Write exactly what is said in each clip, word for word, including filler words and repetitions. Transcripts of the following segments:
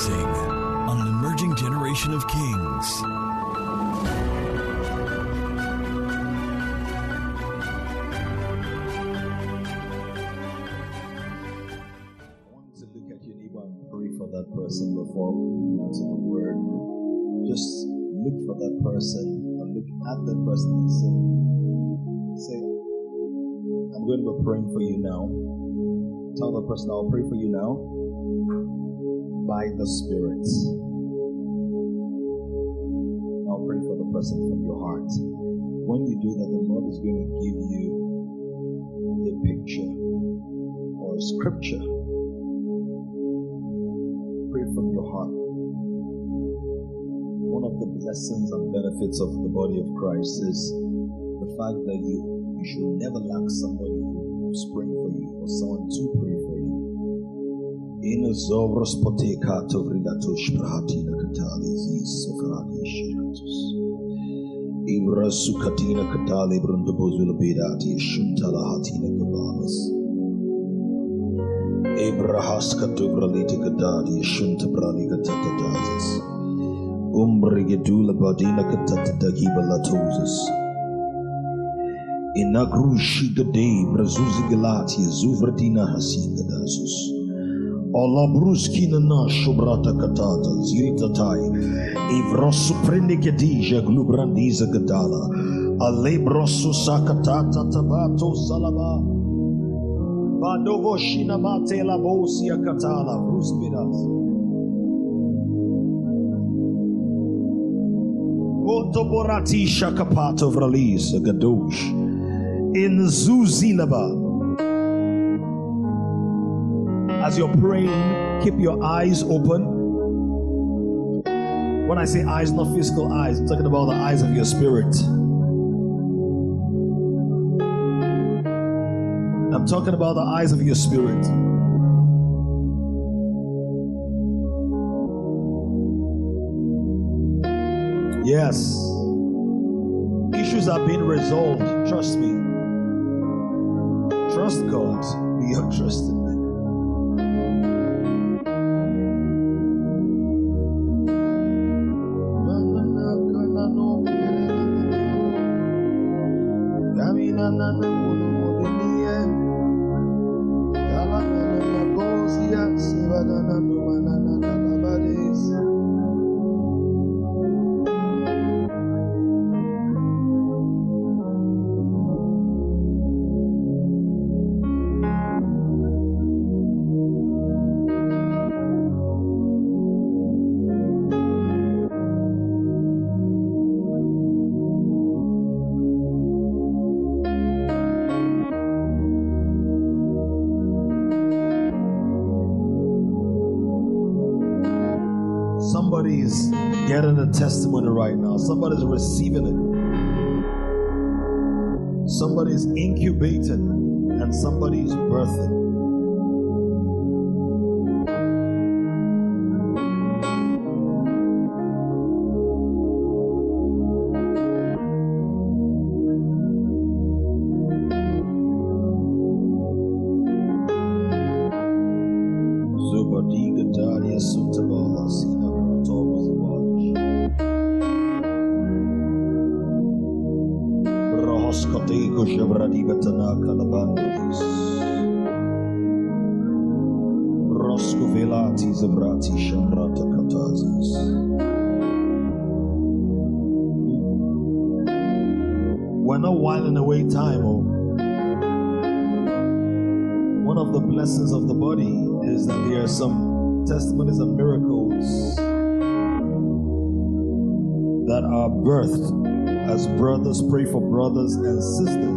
rising on an emerging generation of kings. I want to look at your neighbor and pray for that person before we move on to the word. Just look for that person and look at that person and say, say, I'm going to be praying for you now. Tell the person, I'll pray for you now by the Spirit. I'll pray for the person from your heart. When you do that, the Lord is going to give you a picture or a scripture. Pray from your heart. One of the blessings and benefits of the body of Christ is the fact that you, you should never lack somebody who's praying for you or someone to pray for you. In Zovros Poteka Tovrilatosh Prahatina Katali Sokradi Shiratus. Ibra Sukatina Katali Brundabozula Bedati Shuntala Hatina Gabalas. Ibra Haska Tovralita Kadadi Shuntabrali Katatazas. Umbrigedula badina katatagi balatoses. Inagrushida de Brazuzigalati, Zuvradina Hasigadasus. Olabruskina Nashubrata Katata, Ziritatai, Ivrosu Prendicadija, Glubrandiza Gadala, Alebrosu Sakatata Tabato Salaba, Badovoshina Mate Labosia Katala, Bruspidas. Otoborati shakapat of release, Gadosh, in Zuzinaba. As you're praying, keep your eyes open. When I say eyes, not physical eyes, I'm talking about the eyes of your spirit. I'm talking about the eyes of your spirit. Yes, issues are being resolved. Trust me. Trust God. We are trusted. Testimony right now. Somebody's receiving it. Somebody's incubating and somebody's birthing. We're not whiling away time. Oh. One of the blessings of the body is that there are some testimonies and miracles that are birthed as brothers pray for brothers and sisters.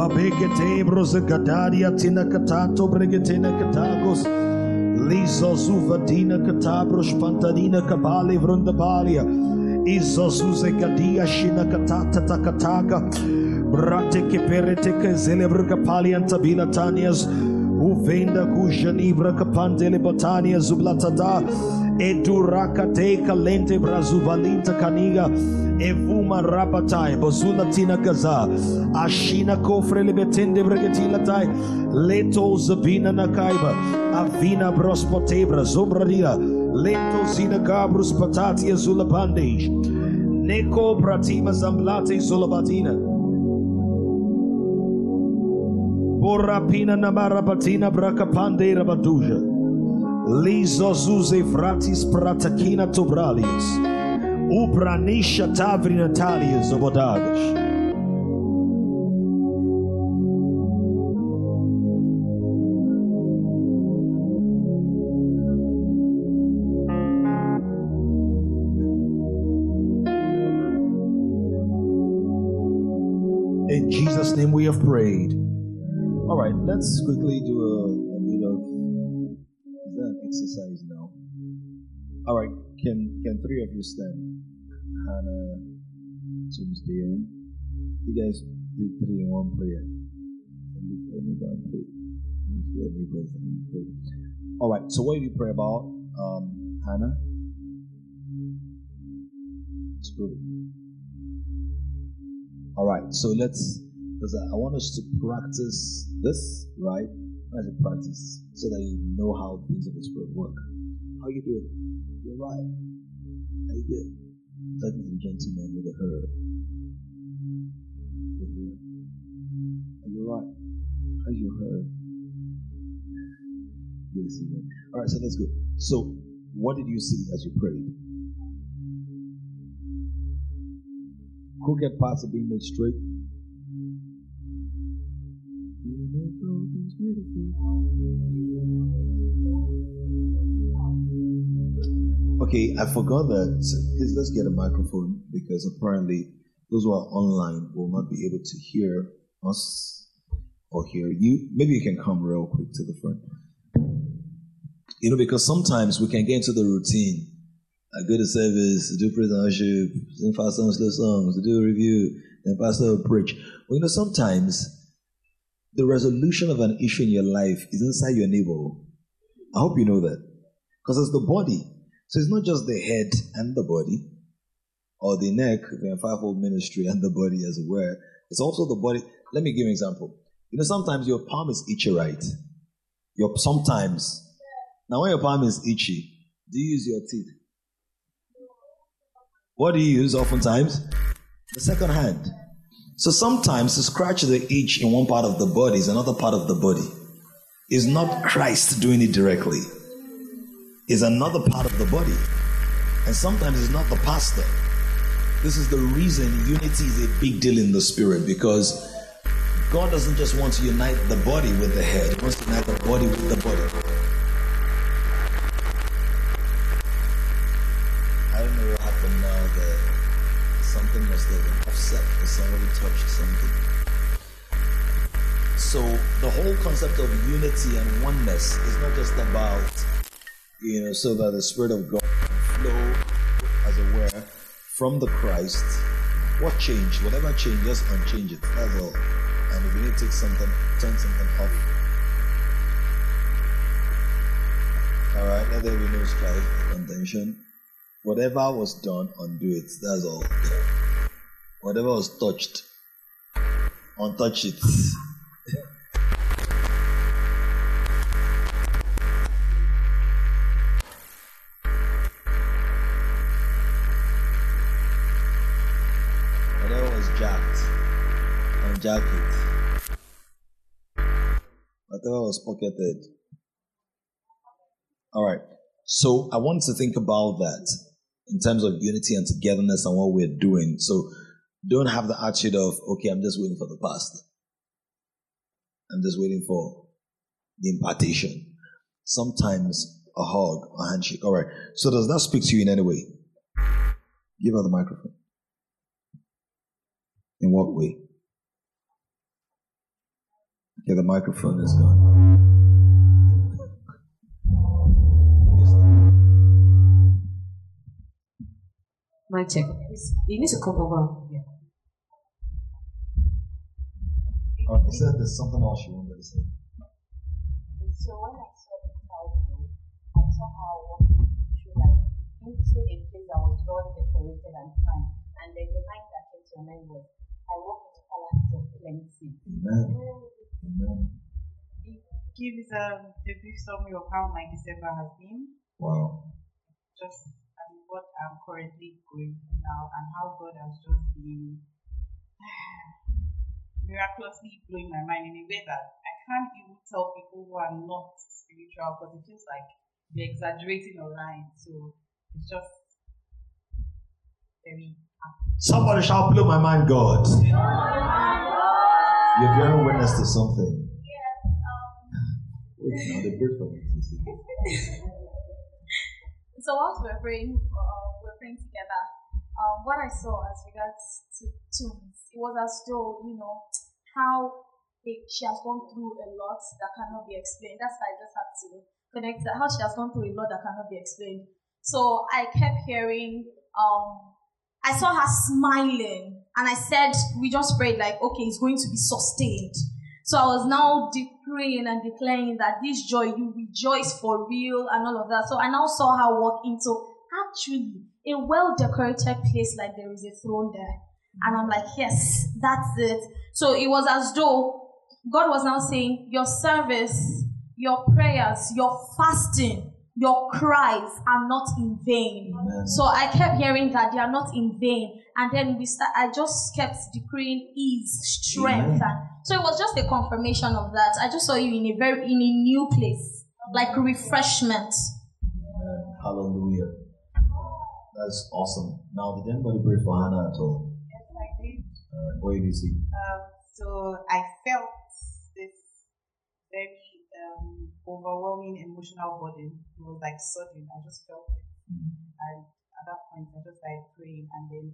Babekete brosegadaria tina katato bregetena katagos Lizosuvatina katabros pantarina kabali vrondabalia Izosuzekadia shina katata takataga Brateke pereteke zelevruka palianta bilatanias Uvenda kujani brakapandele batania zublatada Edurakateka lente brazuvalinta caniga Evuma rapatai bozulatina gaza Ashina kofre lebetende bregetilatai Leto zabina nakaiba Avina brospotebra zobraria Leto zinagabrus patatia zulabandage Neko pratima zamblate zulabatina Borapina namara patina brakapande rabaduja Lizozuze fratis pratakina tobralias Ubranisha tavri natalias obodagas In Jesus' name we have prayed. All right, let's quickly do a, a bit of is that an exercise now. All right, can can three of you stand? Hannah, James, Darren. You guys did three in one prayer. All right, so what did you pray about, um, Hannah? Spirit. All right, so let's. Because I want us to practice this, right? As a practice, so that you know how things of the Spirit work. How you doing? You're right. How you doing? Talking to the gentleman with a her. With her. Are you right? How's your her? Good to see you, man. All right, so let's go. So, what did you see as you prayed? Crooked paths are being made straight. Okay, I forgot that. Please, let's get a microphone because apparently those who are online will not be able to hear us or hear you. Maybe you can come real quick to the front. You know, because sometimes we can get into the routine. I go to service, do presentation, sing fast songs, slow songs, do a review, then pastor will preach. Well, you know, sometimes the resolution of an issue in your life is inside your navel. I hope you know that. Because it's the body. So it's not just the head and the body, or the neck, the fivefold ministry and the body as it were. It's also the body. Let me give you an example. You know, sometimes your palm is itchy, right? Your sometimes. Now when your palm is itchy, do you use your teeth? What do you use oftentimes? The second hand. So sometimes to scratch the itch in one part of the body is another part of the body. It's not Christ doing it directly. It's another part of the body. And sometimes it's not the pastor. This is the reason unity is a big deal in the spirit, because God doesn't just want to unite the body with the head. He wants to unite the body with the body. I don't know what happened now there. Something must have been upset or somebody touched something. So the whole concept of unity and oneness is not just about, you know, so that the Spirit of God can flow, as it were, from the Christ. What changed? Whatever changed, just unchange it. That's all. And if you need to take something, turn something off. Alright, let there be no strife or contention. Whatever was done, undo it. That's all. Whatever was touched, untouch it. Whatever was jacked, unjack it. Whatever was pocketed. All right. So I want to think about that in terms of unity and togetherness and what we're doing. So don't have the attitude of, okay, I'm just waiting for the pastor. I'm just waiting for the impartation. Sometimes a hug, a handshake. All right. So does that speak to you in any way? Give her the microphone. In what way? Yeah, the microphone is gone. My check. You need to come over. Yeah. Oh, you said there's something else you wanted to say. So when I saw the cloud, I saw how walking through like into a place that was well decorated and fine. And then the line that came to my mind was, I walk into palaces of plenty. Amen. Amen. It gives um, a brief summary of how my December has been. Wow. Just I mean, what I'm currently going through now and how God has just been miraculously blowing my mind in a way that I can't even tell people who are not spiritual because it feels like they're exaggerating or lying. So it's just very happy. Somebody shall blow my mind, God. Blow my mind, God. You're bearing witness to something. Yes. Um. Wait, now the bird for me. So whilst we're praying, uh, we're praying together. Um, what I saw as regards to tombs, it was as though, you know, how it, she has gone through a lot that cannot be explained. That's why I just had to connect that, how she has gone through a lot that cannot be explained. So I kept hearing, um, I saw her smiling, and I said, we just prayed like, okay, it's going to be sustained. So I was now de- praying and declaring that this joy, you rejoice for real and all of that. So I now saw her walk into actually a well-decorated place, like there is a throne there. And I'm like, yes, that's it. So it was as though God was now saying, your service, your prayers, your fasting, your cries are not in vain. Amen. So I kept hearing that they are not in vain. And then we start, I just kept decreeing ease, strength. And so it was just a confirmation of that. I just saw you in a very, in a new place, like refreshment. Amen. Hallelujah. That's awesome. Now, did anybody pray for Hannah at all? Yes, I did. Uh, what did you see? Um, so, I felt this very um, overwhelming emotional burden. It was like sudden. I just felt it. Mm-hmm. And at that point, I just started praying. And then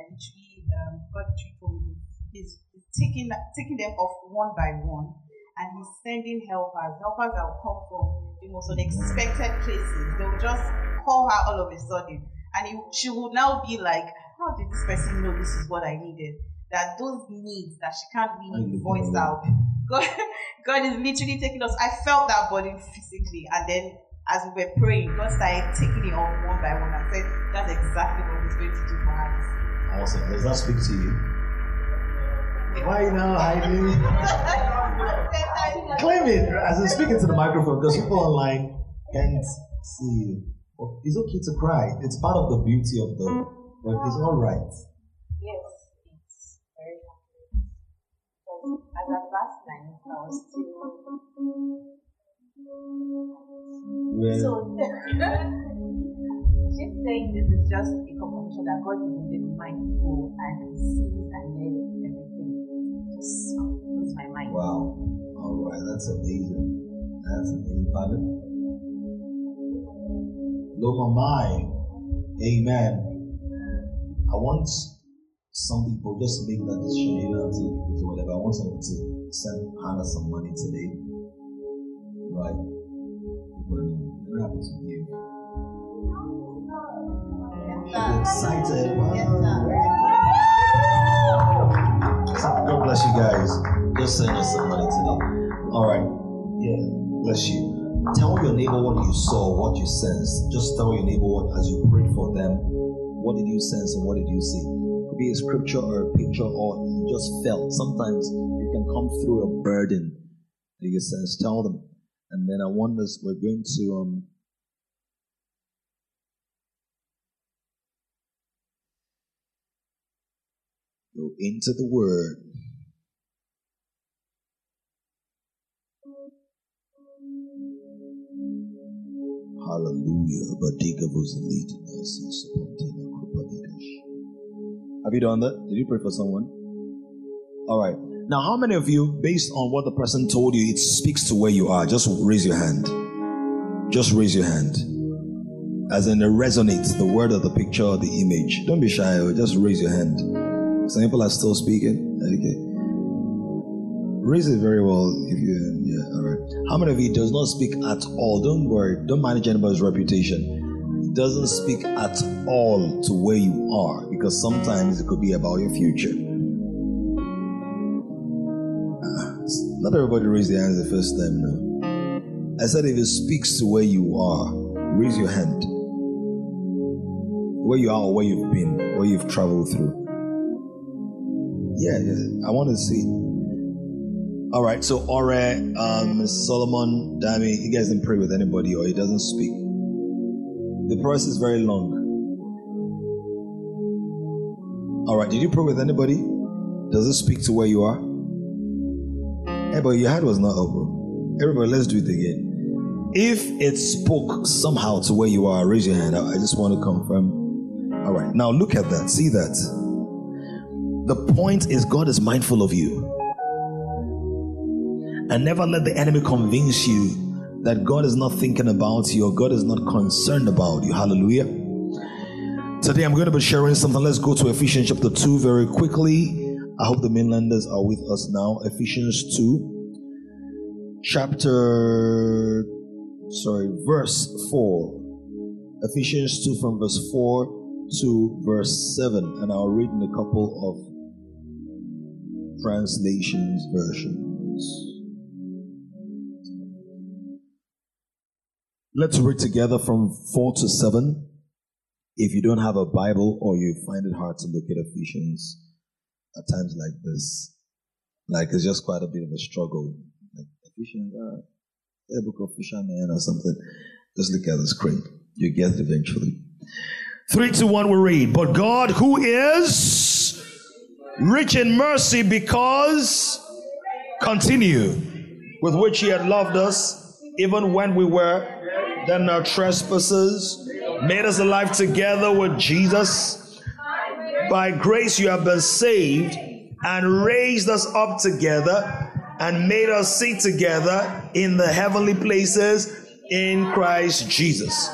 I literally um, got three phone. He's taking, taking them off one by one. And he's sending helpers. Helpers that will come from the most unexpected places. They will just call her all of a sudden. And it, she would now be like, how did this person know this is what I needed? That those needs that she can't really voice out. God, God is literally taking us. I felt that burden physically. And then as we were praying, God started taking it off one by one. I said, that's exactly what he's going to do for her. Awesome. Does that speak to you? Why now, Heidi? Claim it as I'm speaking to the microphone because people online can't see you. It's okay to cry. It's part of the beauty of the, but it's all right. Yes, it's very happy. Because as at last night, I was still. So she's saying this is just a confirmation that God is indeed mindful and sees and hears everything. Just blows my mind. Wow! All right, that's amazing. That's amazing. Pardon? Blow my mind. Amen. I want some people just make that decision. You don't have to do whatever. I want someone to send Hannah some money today. Right? You're happy to give. She's excited. Wow. God bless you guys. Just send us some money today. All right. Yeah. Bless you. Tell your neighbor what you saw, what you sensed. Just tell your neighbor what, as you prayed for them, what did you sense and what did you see? It could be a scripture or a picture or you just felt. Sometimes you can come through a burden that you sense. Tell them. And then I want us, we're going to, um, go into the Word. Hallelujah. Have you done that? Did you pray for someone? Alright. Now, how many of you, based on what the person told you, it speaks to where you are? Just raise your hand. Just raise your hand. As in, it resonates, the word or the picture or the image. Don't be shy. Just raise your hand. Some people are still speaking. Okay. Raise it very well. If you, yeah, all right. How many of you does not speak at all? Don't worry. Don't manage anybody's reputation. It doesn't speak at all to where you are, because sometimes it could be about your future. Uh, not everybody raised their hands the first time. No. I said if it speaks to where you are, raise your hand. Where you are, or where you've been, where you've traveled through. Yeah, yeah. I want to see. All right, so Aure, um, Solomon, Dami, he doesn't pray with anybody, or he doesn't speak. The process is very long. All right, did you pray with anybody? Does it speak to where you are? Hey, but your hand was not open. Everybody, let's do it again. If it spoke somehow to where you are, raise your hand. I just want to confirm. All right, now look at that. See that? The point is, God is mindful of you. And never let the enemy convince you that God is not thinking about you or God is not concerned about you. Hallelujah. Today I'm going to be sharing something. Let's go to Ephesians chapter two very quickly. I hope the mainlanders are with us now. Ephesians two, chapter, sorry, verse four. Ephesians two from verse four to verse seven. And I'll read in a couple of translations, versions. Let's read together from four to seven. If you don't have a Bible or you find it hard to look at Ephesians at times like this, like it's just quite a bit of a struggle. Like Ephesians, uh, a book of fishermen or something. Just look at the screen. You get it eventually. Three to one, we read. But God, who is rich in mercy, because continue, with which He had loved us, even when we were then our trespasses, made us alive together with Jesus. By grace you have been saved, and raised us up together, and made us sit together in the heavenly places in Christ Jesus,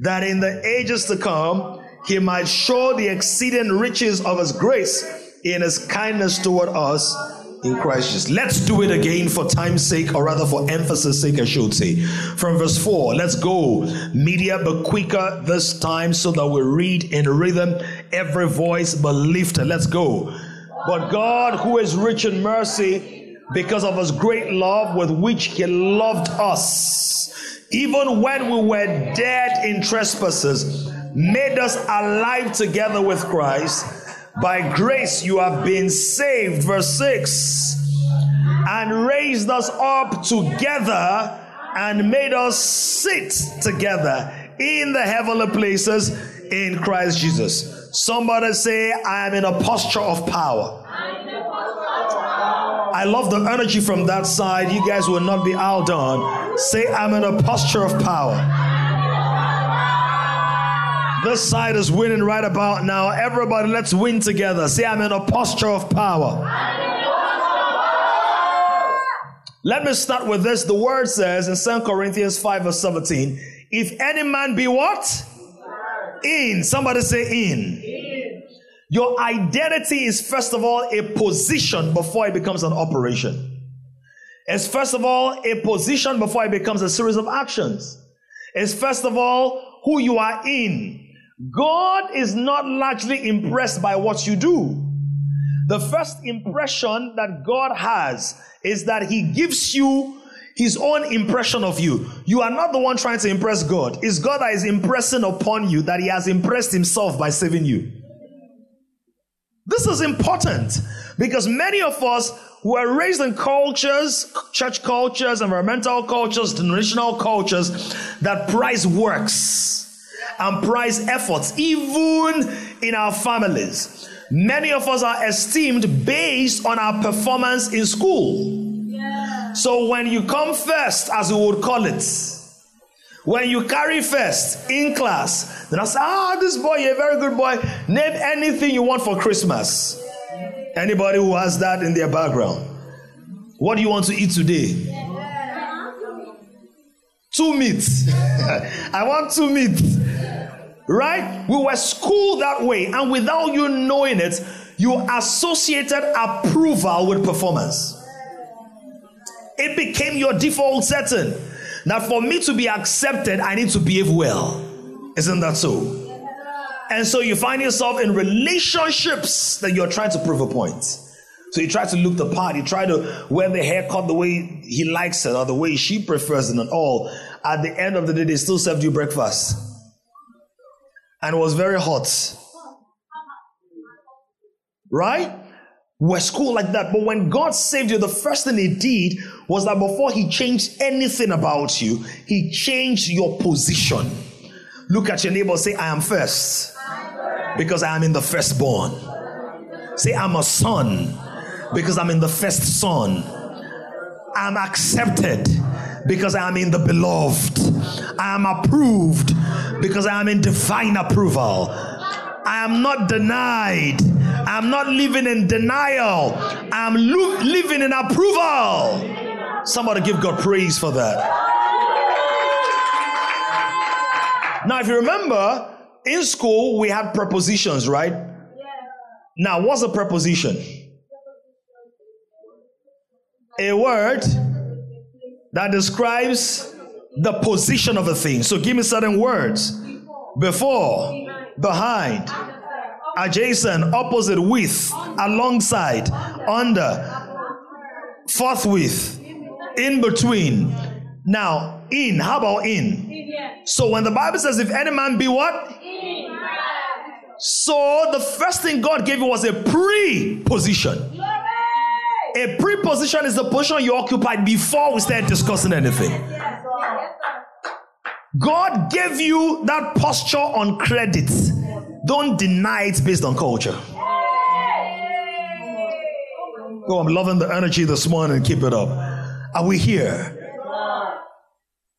that in the ages to come He might show the exceeding riches of His grace in His kindness toward us in Christ Jesus. Let's do it again for time's sake, or rather for emphasis' sake, I should say. From verse four, let's go. Media, but quicker this time so that we read in rhythm, every voice but lifted. Let's go. But God, who is rich in mercy, because of His great love with which He loved us, even when we were dead in trespasses, made us alive together with Christ. By grace you have been saved, verse six, and raised us up together and made us sit together in the heavenly places in Christ Jesus. Somebody say, I am in a posture of power. I love the energy from that side. You guys will not be outdone. Say, I'm in a posture of power. This side is winning right about now. Everybody, let's win together. See, I'm in a posture of power. Let me start with this. The word says in Second Corinthians five verse seventeen, if any man be what? In. Somebody say in. in. Your identity is first of all a position before it becomes an operation. It's first of all a position before it becomes a series of actions. It's first of all who you are in. God is not largely impressed by what you do. The first impression that God has is that He gives you His own impression of you. You are not the one trying to impress God. It's God that is impressing upon you that He has impressed Himself by saving you. This is important because many of us were raised in cultures, church cultures, environmental cultures, denominational cultures that prize works and prize efforts, even in our families. Many of us are esteemed based on our performance in school. Yeah. So when you come first, as we would call it, when you carry first in class, then I say, ah, this boy, you're a very good boy. Name anything you want for Christmas. Anybody who has that in their background? What do you want to eat today? Yeah. Two meats. I want two meats. Right? We were schooled that way, and without you knowing it, you associated approval with performance. it became your default setting that for me to be accepted, I need to behave well. Isn't that so? And so you find yourself in relationships that you're trying to prove a point. So you try to look the part, you try to wear the haircut the way he likes it or the way she prefers it and all. At the end of the day, they still served you breakfast. And it was very hot. Right? We're schooled like that. But when God saved you, the first thing he did was that before he changed anything about you, he changed your position. Look at your neighbor and say, I am first. Because I am in the firstborn. Say, I'm a son. Because I'm in the first son. I'm accepted. Because I am in the beloved. I am approved. Because I am in divine approval. I am not denied. I am not living in denial. I am lo- living in approval. Somebody give God praise for that. Now, if you remember, in school, we had prepositions, right? Yeah. Now, what's a preposition? A word that describes the position of a thing. So give me certain words. Before, behind, adjacent, opposite, with, alongside, under, forthwith, in between. Now, in. How about in? So when the Bible says, if any man be what? In. So the first thing God gave you was a pre-position. A pre-position is the position you occupied before we started discussing anything. God gave you that posture on credit. Don't deny it based on culture. Oh, I'm loving the energy this morning. Keep it up. Are we here?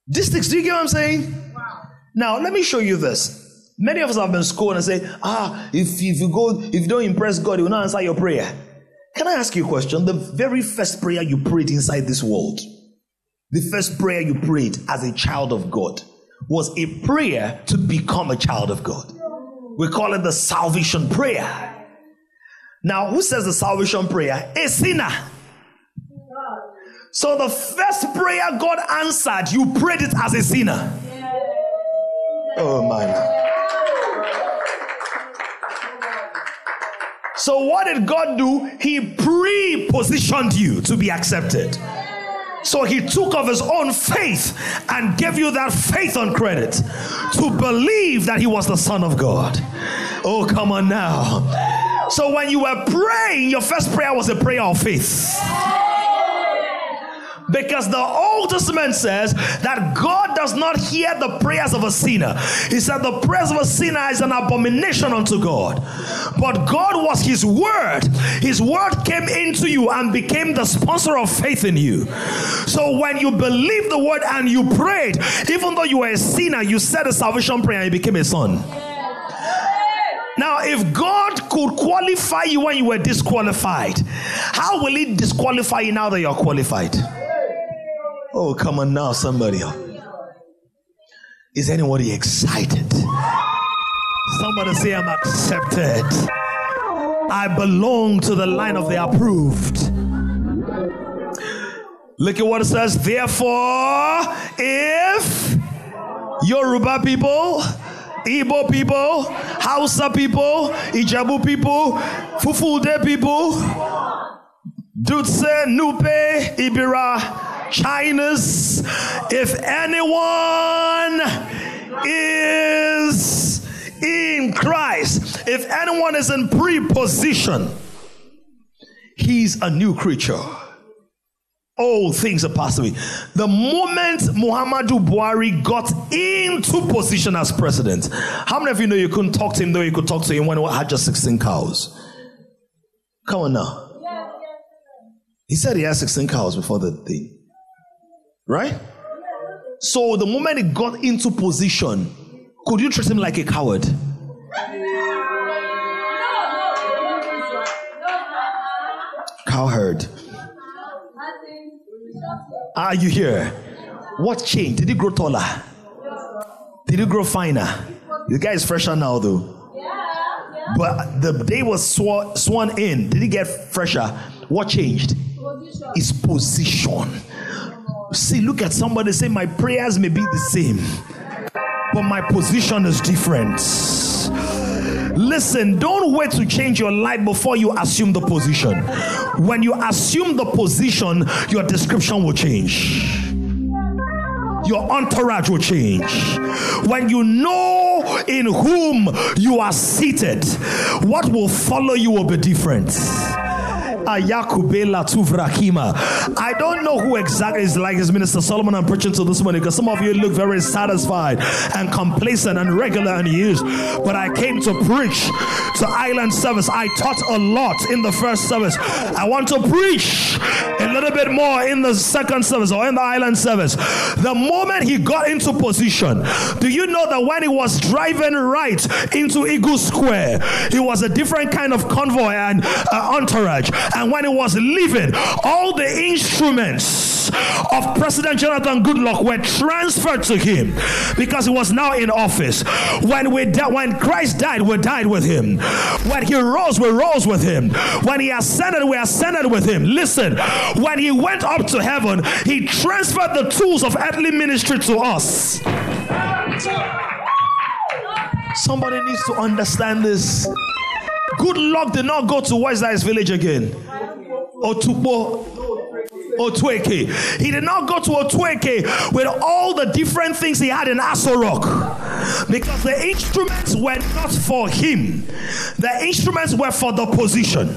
This sticks. Do you get what I'm saying? Wow. Now, let me show you this. Many of us have been schooled and say, ah, if, if you go, if you don't impress God, he will not answer your prayer. Can I ask you a question? The very first prayer you prayed inside this world, the first prayer you prayed as a child of God was a prayer to become a child of God. We call it the salvation prayer. Now, who says the salvation prayer? A sinner. So the first prayer God answered, you prayed it as a sinner. Oh my God. So what did God do? He pre-positioned you to be accepted. So he took of his own faith and gave you that faith on credit to believe that he was the Son of God. Oh, come on now. So when you were praying, your first prayer was a prayer of faith. Because the Old Testament says that God does not hear the prayers of a sinner. He said the prayers of a sinner is an abomination unto God. But God was his word. His word came into you and became the sponsor of faith in you. So when you believed the word and you prayed, even though you were a sinner, you said a salvation prayer and you became a son. Now, if God could qualify you when you were disqualified, how will he disqualify you now that you're qualified? Oh, come on now, somebody. Is anybody excited? Somebody say, I'm accepted. I belong to the line of the approved. Look at what it says. Therefore, if Yoruba people, Igbo people, Hausa people, Ijebu people, Fufude people, Dutse, Nupe, Ibira, China's, if anyone is in Christ, if anyone is in pre-position, he's a new creature. All things are passed away. The moment Muhammadu Buhari got into position as president, how many of you know you couldn't talk to him though you could talk to him when he had just sixteen cows? Come on now. He said he had sixteen cows before the thing. Right? So the moment he got into position, could you treat him like a coward? Cowherd. Are you here? What changed? Did he grow taller? Did he grow finer? The guy is fresher now though. But the day was sw- sworn in. Did he get fresher? What changed? His position. See, look at somebody, say, my prayers may be the same, but my position is different. Listen, don't wait to change your life before you assume the position. When you assume the position, your description will change. Your entourage will change. When you know in whom you are seated, what will follow you will be different. I don't know who exactly is like his minister Solomon I'm preaching to this morning, because some of you look very satisfied and complacent and regular and used, but I came to preach to Island service. I taught a lot in the first service. I want to preach a little bit more in the second service or in the Island service. The moment he got into position, do you know that when he was driving right into Eagle Square, it was a different kind of convoy and uh, entourage. And when he was leaving, all the instruments of President Jonathan Goodluck were transferred to him because he was now in office. When we di- when Christ died, we died with him. When he rose, we rose with him. When he ascended, we ascended with him. Listen, when he went up to heaven, he transferred the tools of earthly ministry to us. Somebody needs to understand this. Goodluck did not go to West Dice Village again. Otupo. Otweke. He did not go to Otweke with all the different things he had in Aso Rock, because the instruments were not for him. The instruments were for the position.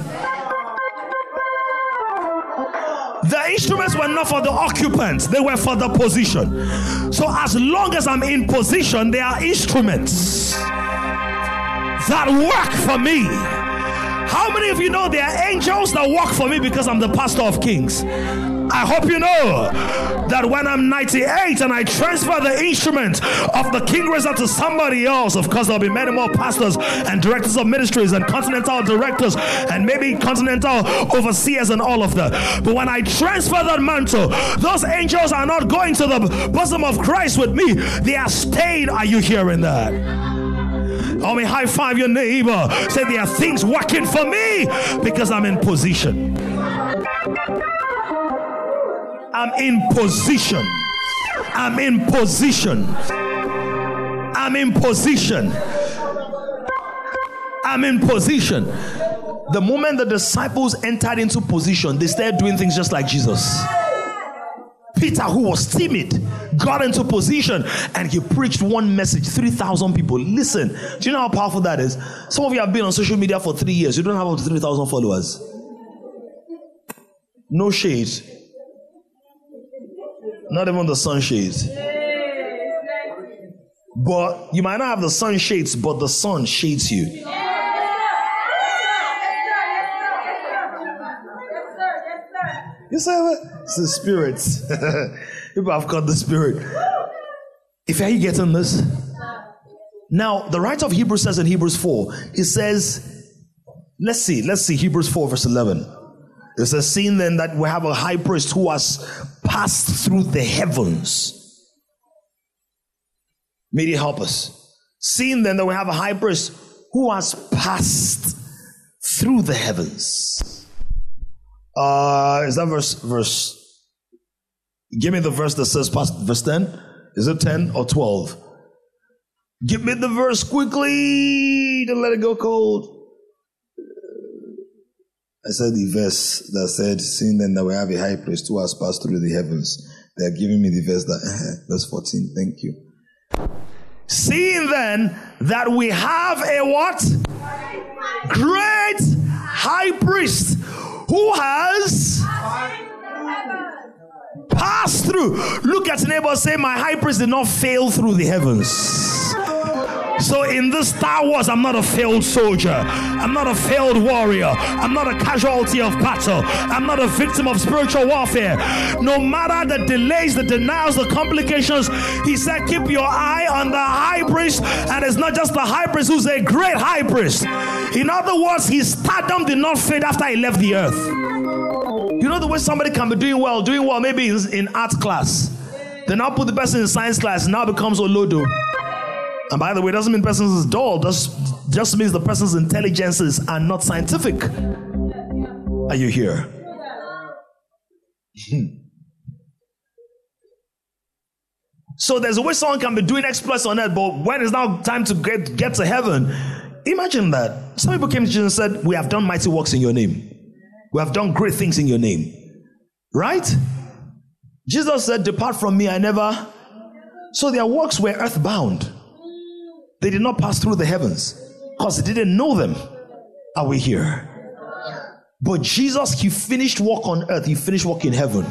The instruments were not for the occupants. They were for the position. So as long as I'm in position, they are instruments that work for me. How many of you know there are angels that work for me because I'm the pastor of kings? I hope you know that when I'm ninety-eight and I transfer the instrument of the king razor to somebody else, of course there'll be many more pastors and directors of ministries and continental directors and maybe continental overseers and all of that. But when I transfer that mantle, those angels are not going to the bosom of Christ with me. They are staying. Are you hearing that? I mean, high five your neighbor. Say, there are things working for me because I'm in position. I'm in position. I'm in position. I'm in position. I'm in position. The moment the disciples entered into position, they started doing things just like Jesus. Peter, who was timid, got into position and he preached one message, three thousand people. Listen, do you know how powerful that is? Some of you have been on social media for three years. You don't have up to three thousand followers. No shades. Not even the sun shades. But you might not have the sun shades, but the sun shades you. You say it's the spirit. People have got the spirit. If are you getting this? Now, the writer of Hebrews says in Hebrews four, it says, let's see, let's see, Hebrews four verse eleven. It says, seeing then that we have a high priest who has passed through the heavens. May he help us. Seeing then that we have a high priest who has passed through the heavens. Uh, is that verse, verse, give me the verse that says past verse ten. Is it ten or twelve? Give me the verse quickly. Don't let it go cold. I said the verse that said, seeing then that we have a high priest who has passed through the heavens. They are giving me the verse that, verse fourteen. Thank you. Seeing then that we have a what? Great high priest. Who has passed through? Look at neighbor and say, my high priest did not fail through the heavens. So in this Star Wars, I'm not a failed soldier. I'm not a failed warrior. I'm not a casualty of battle. I'm not a victim of spiritual warfare. No matter the delays, the denials, the complications, he said, keep your eye on the high priest. And it's not just the high priest who's a great high priest. In other words, his stardom did not fade after he left the earth. You know the way somebody can be doing well, doing well, maybe in art class. They now put the person in science class, now becomes Olodo. And by the way, it doesn't mean the person is dull, just, just means the person's intelligences are not scientific. Are you here? So there's a way someone can be doing exploits on earth, but when it's now time to get, get to heaven, imagine that. Some people came to Jesus and said, we have done mighty works in your name. We have done great things in your name. Right? Jesus said, depart from me, I never. So their works were earthbound. They did not pass through the heavens because they didn't know them. Are we here? But Jesus, he finished work on earth. He finished work in heaven.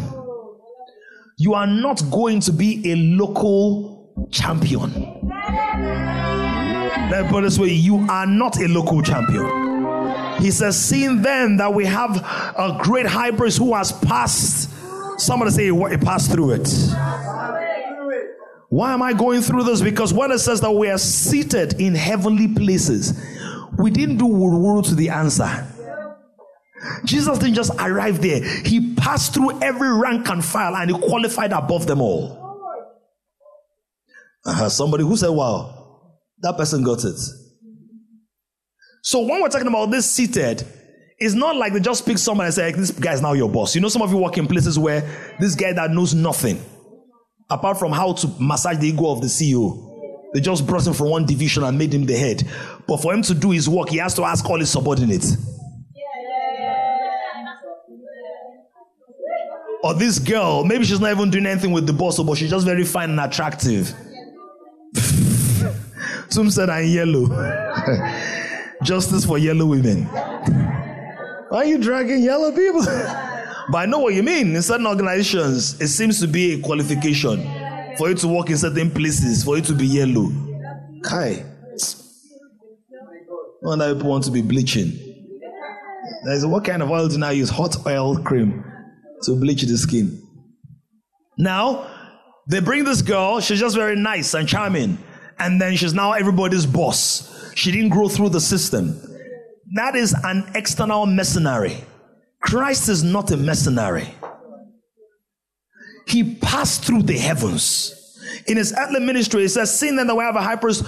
You are not going to be a local champion. Let me put it this way, you are not a local champion. He says, seeing then that we have a great high priest who has passed, somebody say it passed through it. Why am I going through this? Because when it says that we are seated in heavenly places, we didn't do woo-woo to the answer. Jesus didn't just arrive there. He passed through every rank and file and he qualified above them all. Uh-huh. Somebody who said, wow, that person got it. So when we're talking about this seated, it's not like they just pick someone and say, this guy is now your boss. You know, some of you work in places where this guy that knows nothing, apart from how to massage the ego of the C E O, they just brought him from one division and made him the head. But for him to do his work, he has to ask all his subordinates. Or this girl, maybe she's not even doing anything with the boss, but she's just very fine and attractive. Some said I'm yellow. Justice for yellow women. Why are you dragging yellow people? But I know what you mean. In certain organizations, it seems to be a qualification for you to work in certain places, for you to be yellow. Kai. No wonder people want to be bleaching. There's what kind of oil do you now use? Hot oil cream. To bleach the skin. Now, they bring this girl. She's just very nice and charming. And then she's now everybody's boss. She didn't grow through the system. That is an external mercenary. Christ is not a mercenary. He passed through the heavens. In his earthly ministry, it says, seeing then that we have a high priest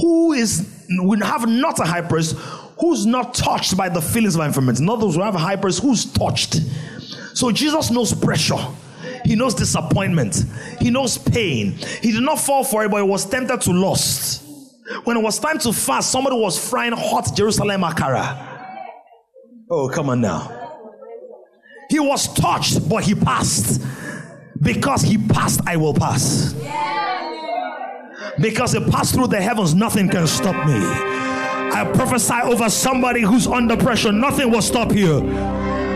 who is, we have not a high priest who's not touched by the feelings of our infirmities. Not those who have a high priest who's touched. So Jesus knows pressure. He knows disappointment. He knows pain. He did not fall for it, but he was tempted to lust. When it was time to fast, somebody was frying hot Jerusalem akara. Oh, come on now. He was touched, but he passed. Because he passed, I will pass. Because it passed through the heavens, nothing can stop me. I prophesy over somebody who's under pressure. Nothing will stop you.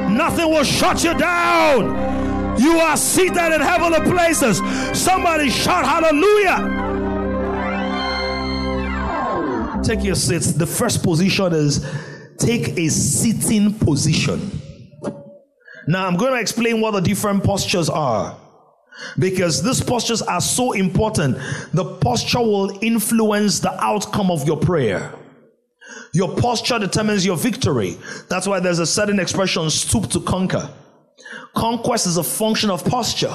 Nothing will shut you down. You are seated in heavenly places. Somebody shout hallelujah. Take your seats. The first position is take a sitting position. Now I'm going to explain what the different postures are, because these postures are so important. The posture will influence the outcome of your prayer. Your posture determines your victory. That's why there's a certain expression, stoop to conquer. Conquest is a function of posture.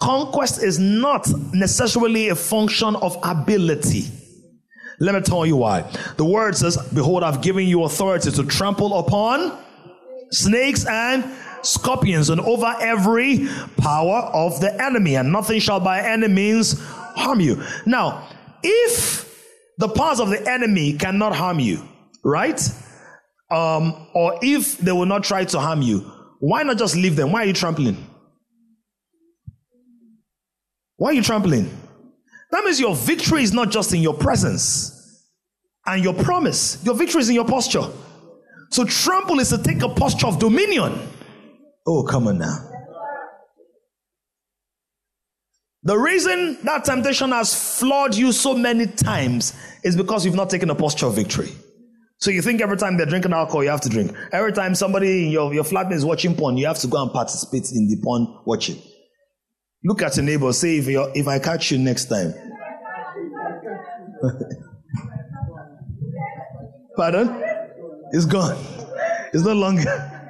Conquest is not necessarily a function of ability. Let me tell you why. The word says, behold, I've given you authority to trample upon snakes and scorpions and over every power of the enemy, and nothing shall by any means harm you. Now, if the powers of the enemy cannot harm you, right? Um, or if they will not try to harm you, why not just leave them? Why are you trampling? Why are you trampling? That means your victory is not just in your presence and your promise. Your victory is in your posture. So trample is to take a posture of dominion. Oh, come on now. The reason that temptation has flawed you so many times is because you've not taken a posture of victory. So you think every time they're drinking alcohol, you have to drink. Every time somebody in your, your flatmate is watching porn, you have to go and participate in the porn watching. Look at your neighbor, say, if, you're, if I catch you next time. Pardon? It's gone. It's no longer,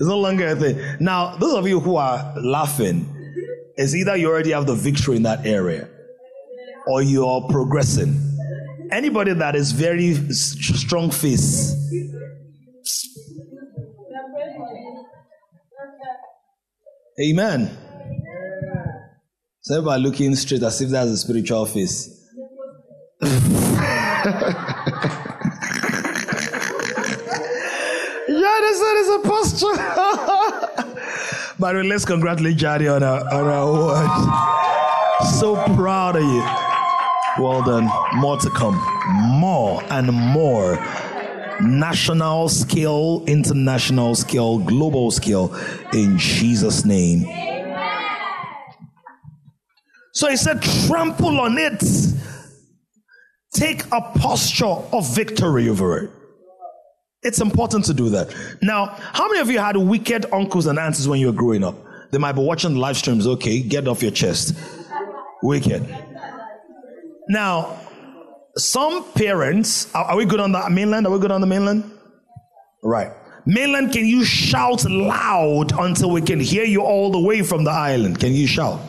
it's no longer a thing. Now, those of you who are laughing, it's either you already have the victory in that area or you are progressing. Anybody that is very strong face. Amen. Some people are looking straight as if that's a spiritual face. Jadis, that is a posture. By the way, let's congratulate Jaddy on our, on our award. So proud of you. Well done. More to come. More and more. National scale, international scale, global scale. In Jesus' name. Amen. So he said, trample on it. Take a posture of victory over it. It's important to do that. Now, how many of you had wicked uncles and aunts when you were growing up? They might be watching live streams. Okay, get off your chest. Wicked. Now, some parents, are, are we good on the mainland? Are we good on the mainland? Right. Mainland, can you shout loud until we can hear you all the way from the island? Can you shout?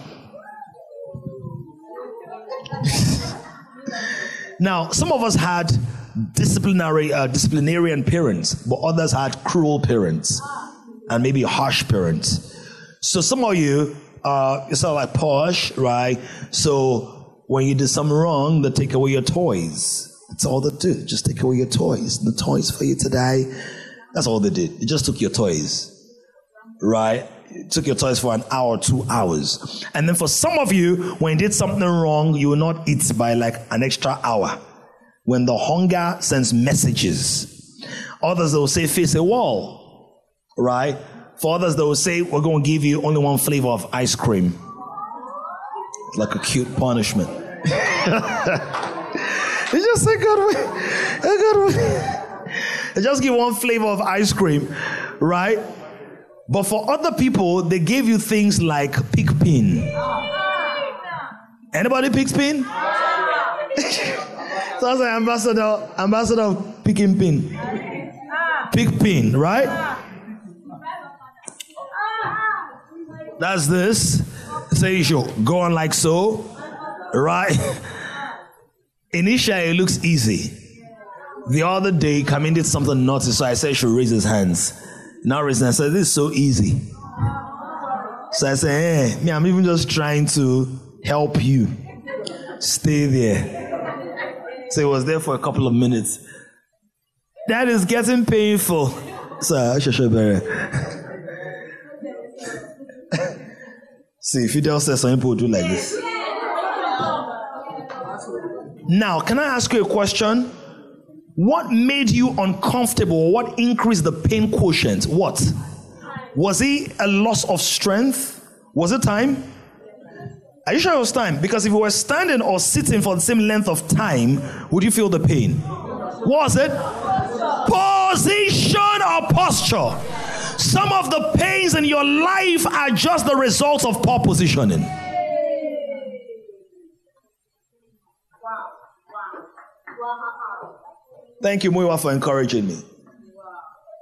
Now, some of us had disciplinary, uh, disciplinarian parents, but others had cruel parents and maybe harsh parents. So some of you, uh, it's sort of like posh, right? So when you did something wrong, they take away your toys. That's all they do. Just take away your toys. The toys for you today. That's all they did. They just took your toys. Right? It took your toys for an hour, two hours. And then for some of you, when you did something wrong, you will not eat by like an extra hour. When the hunger sends messages. Others, they will say, face a wall. Right? For others, they will say, we're going to give you only one flavor of ice cream. Like a cute punishment. It's just a good way. A good way. They just give one flavor of ice cream, right? But for other people, they give you things like pig pin. Anybody pig pin? So I was like, ambassador, ambassador of picking pin. Pig pin, right? That's this. So you should go on like so, right? Initially, it looks easy. The other day, Camin did something naughty, so I said he should raise his hands. Now raise his hands. I said, this is so easy. So I said, hey, me, I'm even just trying to help you. Stay there. So he was there for a couple of minutes. That is getting painful. So I should show better. See, if you don't say some people do like this. Now, can I ask you a question? What made you uncomfortable? What increased the pain quotient? What? Was it a loss of strength? Was it time? Are you sure it was time? Because if you were standing or sitting for the same length of time, would you feel the pain? What was it? Position or posture? Some of the pains in your life are just the results of poor positioning. Wow. Wow. Wow. Thank you, Muiwa, for encouraging me.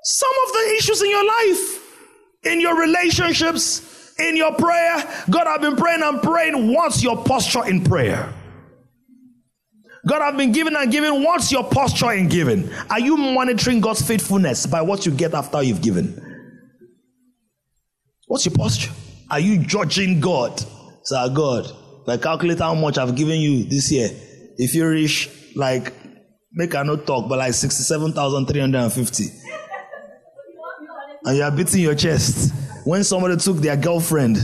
Some of the issues in your life, in your relationships, in your prayer, God, I've been praying and praying. What's your posture in prayer? God, I've been giving and giving. What's your posture in giving? Are you monitoring God's faithfulness by what you get after you've given? What's your posture? Are you judging God? Sir, God, if I calculate how much I've given you this year, if you reach, like, make a not talk, but like sixty-seven thousand three hundred fifty. And you are beating your chest. When somebody took their girlfriend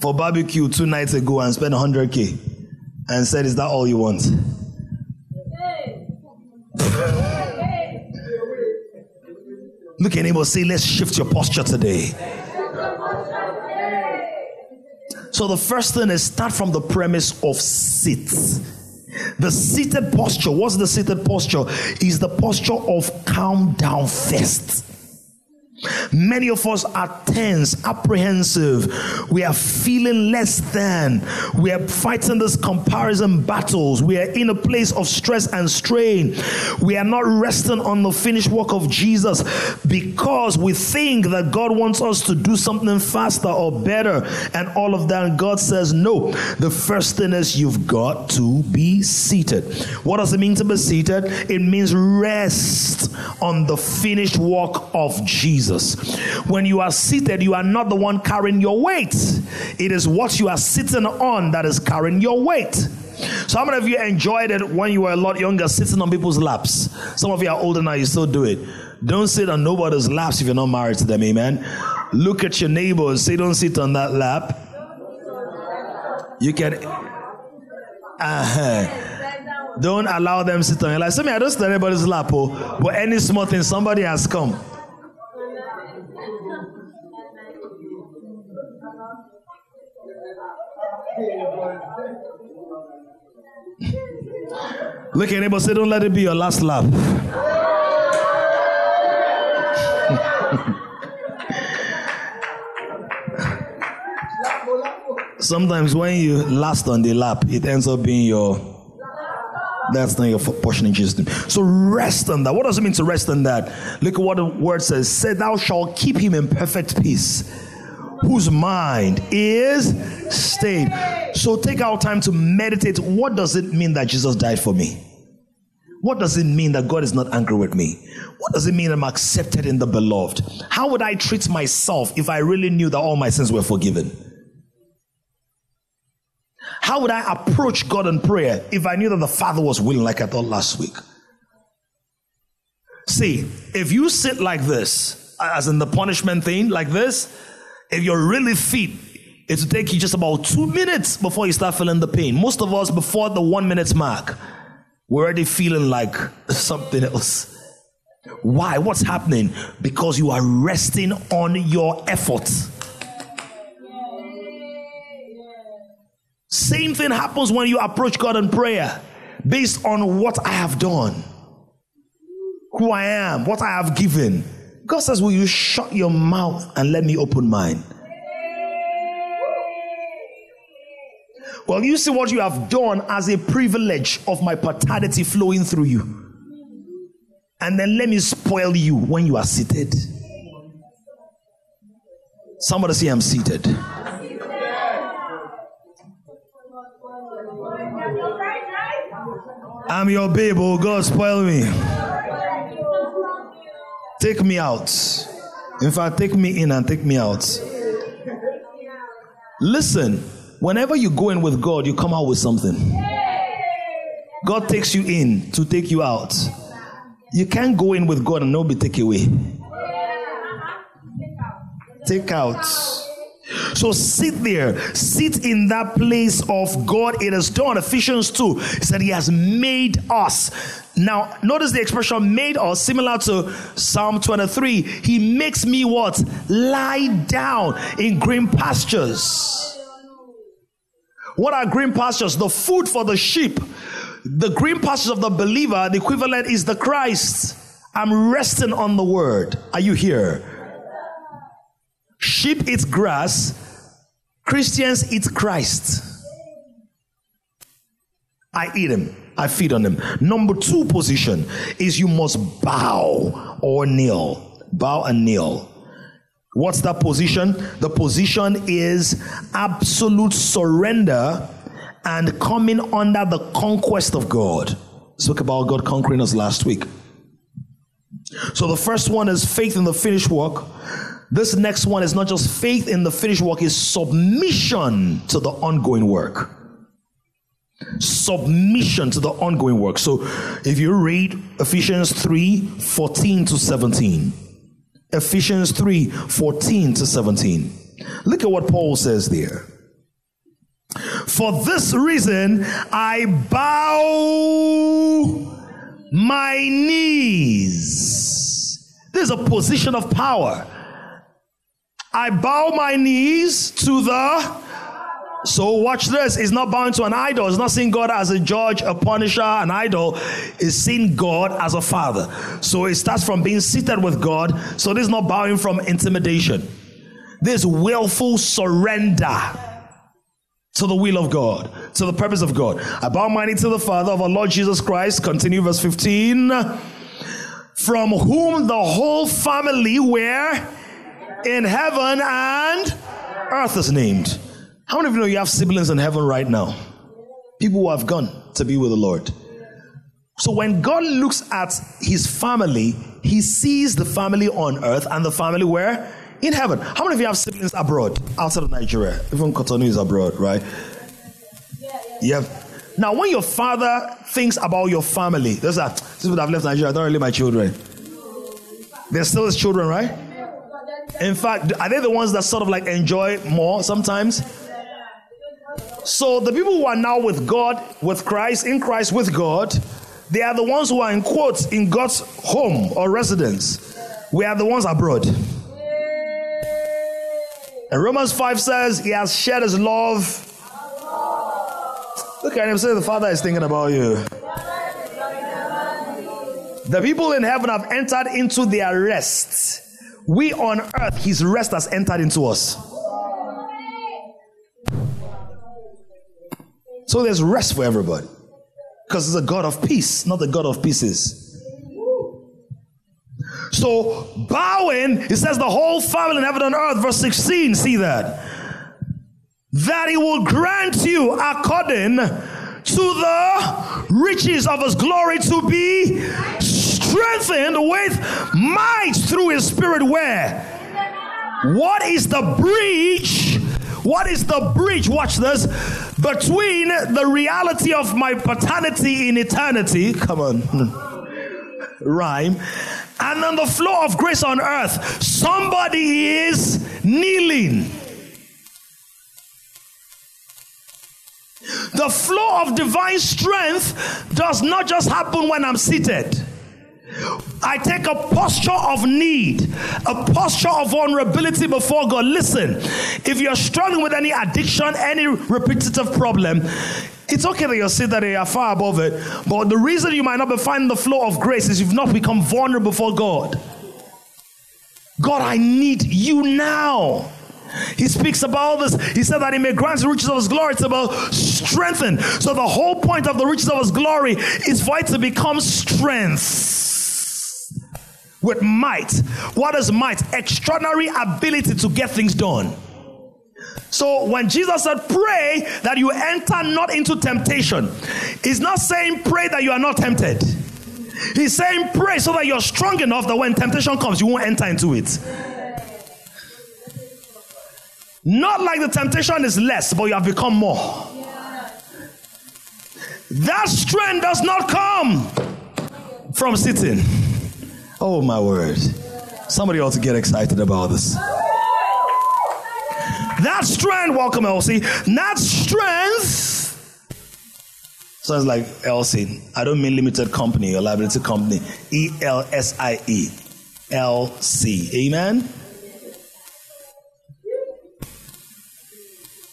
for barbecue two nights ago and spent one hundred K and said, is that all you want? Hey. Look at your neighbor, say, let's shift your posture today. So the first thing is start from the premise of sit. The seated posture, what's the seated posture? Is the posture of calm down first. Many of us are tense, apprehensive. We are feeling less than. We are fighting these comparison battles. We are in a place of stress and strain. We are not resting on the finished work of Jesus because we think that God wants us to do something faster or better and all of that. And God says, no. The first thing is you've got to be seated. What does it mean to be seated? It means rest on the finished work of Jesus. weights. When you are seated, you are not the one carrying your weight. It is what you are sitting on that is carrying your weight. So how many of you enjoyed it when you were a lot younger, sitting on people's laps? Some of you are older now, you still do it. Don't sit on nobody's laps if you're not married to them, amen? Look at your neighbors, say don't sit on that lap. You can... Uh-huh. Don't allow them to sit on your lap. Some I don't sit on anybody's lap, oh, but any small thing, somebody has come. Look at neighbor, say, don't let it be your last lap. Sometimes when you last on the lap, it ends up being your... That's not your portion in Jesus' name. So rest on that. What does it mean to rest on that? Look at what the word says. Say, thou shalt keep him in perfect peace, whose mind is stayed. So take our time to meditate. What does it mean that Jesus died for me? What does it mean that God is not angry with me? What does it mean I'm accepted in the beloved? How would I treat myself if I really knew that all my sins were forgiven? How would I approach God in prayer if I knew that the Father was willing, like I thought last week? See, if you sit like this, as in the punishment thing, like this, if you're really fit, it will take you just about two minutes before you start feeling the pain. Most of us, before the one minute mark, we're already feeling like something else. Why? What's happening? Because you are resting on your effort. Same thing happens when you approach God in prayer based on what I have done, who I am, what I have given. God says, will you shut your mouth and let me open mine? Well, you see what you have done as a privilege of my paternity flowing through you. And then let me spoil you when you are seated. Somebody say, I'm seated. I'm your babe, oh God, spoil me. Take me out. In fact, take me in and take me out. Listen, whenever you go in with God, you come out with something. God takes you in to take you out. You can't go in with God and not be taken away. Take out. So sit there, sit in that place of God. It is done. Ephesians two, it said he has made us. Now, notice the expression made us, similar to Psalm twenty-three. He makes me what? Lie down in green pastures. What are green pastures? The food for the sheep. The green pastures of the believer, the equivalent is the Christ. I'm resting on the word. Are you here? Sheep eat grass, Christians eat Christ. I eat him, I feed on him. Number two position is you must bow or kneel. Bow and kneel. What's that position? The position is absolute surrender and coming under the conquest of God. Spoke about God conquering us last week. So the first one is faith in the finished work. This next one is not just faith in the finished work, it's submission to the ongoing work. Submission to the ongoing work. So if you read Ephesians three, fourteen to seventeen. Ephesians three, fourteen to seventeen. Look at what Paul says there. For this reason, I bow my knees. This is a position of power. I bow my knees to the... So watch this. It's not bowing to an idol. It's not seeing God as a judge, a punisher, an idol. It's seeing God as a father. So it starts from being seated with God. So this is not bowing from intimidation. This willful surrender to the will of God, to the purpose of God. I bow my knee to the Father of our Lord Jesus Christ. Continue verse fifteen. From whom the whole family were... in heaven and earth is named. How many of you know you have siblings in heaven right now? People who have gone to be with the Lord. So when God looks at his family, he sees the family on earth and the family where? In heaven. How many of you have siblings abroad, outside of Nigeria? Even Cotonou is abroad, right? Yeah. yeah. Yep. Now, when your father thinks about your family, there's that, since would have left Nigeria, I don't really my children. They're still his children, right? In fact, are they the ones that sort of like enjoy more sometimes? So the people who are now with God, with Christ, in Christ, with God, they are the ones who are in quotes in God's home or residence. We are the ones abroad. And Romans five says, he has shared his love. Look at him, say the Father is thinking about you. The people in heaven have entered into their rest. We on earth, his rest has entered into us. So there's rest for everybody. Because it's a God of peace, not the God of pieces. So bowing, it says the whole family in heaven and earth, verse sixteen, see that. That he will grant you according to the riches of his glory to be strengthened with might through his spirit. Where? What is the breach? What is the breach? Watch this. Between the reality of my paternity in eternity. Come on. Rhyme. And then the flow of grace on earth. Somebody is kneeling. The flow of divine strength does not just happen when I'm seated. I take a posture of need, a posture of vulnerability before God. Listen, if you're struggling with any addiction, any repetitive problem, it's okay that you're seated, that you are far above it. But the reason you might not be finding the flow of grace is you've not become vulnerable before God. God, I need you now. He speaks about this. He said that he may grant the riches of his glory. It's about strengthen. So the whole point of the riches of his glory is for it to become strength with might. What is might? Extraordinary ability to get things done. So when Jesus said, pray that you enter not into temptation, he's not saying pray that you are not tempted. He's saying pray so that you're strong enough that when temptation comes, you won't enter into it. Not like the temptation is less, but you have become more. Yeah. That strength does not come from sitting. Oh my word. Somebody ought to get excited about this. That strength, welcome Elsie. That strength. Sounds like Elsie. I don't mean limited company or liability company. E L S I E. L C. Amen?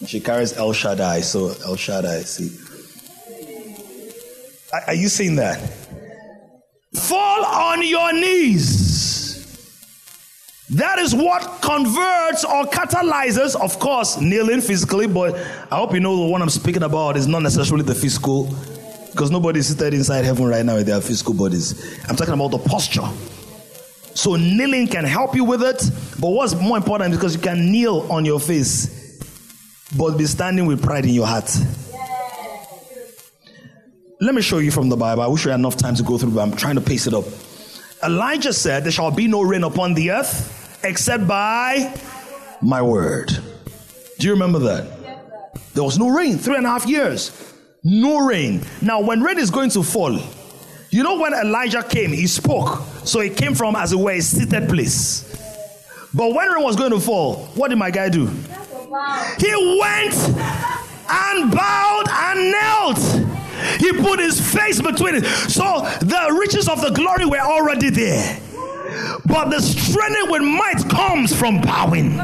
She carries El Shaddai, so El Shaddai, see. Are, are you seeing that? Fall on your knees. That is what converts or catalyzes, of course, kneeling physically, but I hope you know the one I'm speaking about is not necessarily the physical, because nobody is seated inside heaven right now with their physical bodies. I'm talking about the posture. So kneeling can help you with it, but what's more important is because you can kneel on your face, but be standing with pride in your heart. Yeah. Let me show you from the Bible. I wish we had enough time to go through, but I'm trying to pace it up. Elijah said, there shall be no rain upon the earth except by my word. Do you remember that? There was no rain, three and a half years. No rain. Now, when rain is going to fall, you know when Elijah came, he spoke. So it came from, as it were, a seated place. But when rain was going to fall, what did my guy do? Wow. He went and bowed and knelt. He put his face between it. So the riches of the glory were already there. But the strength with might comes from bowing.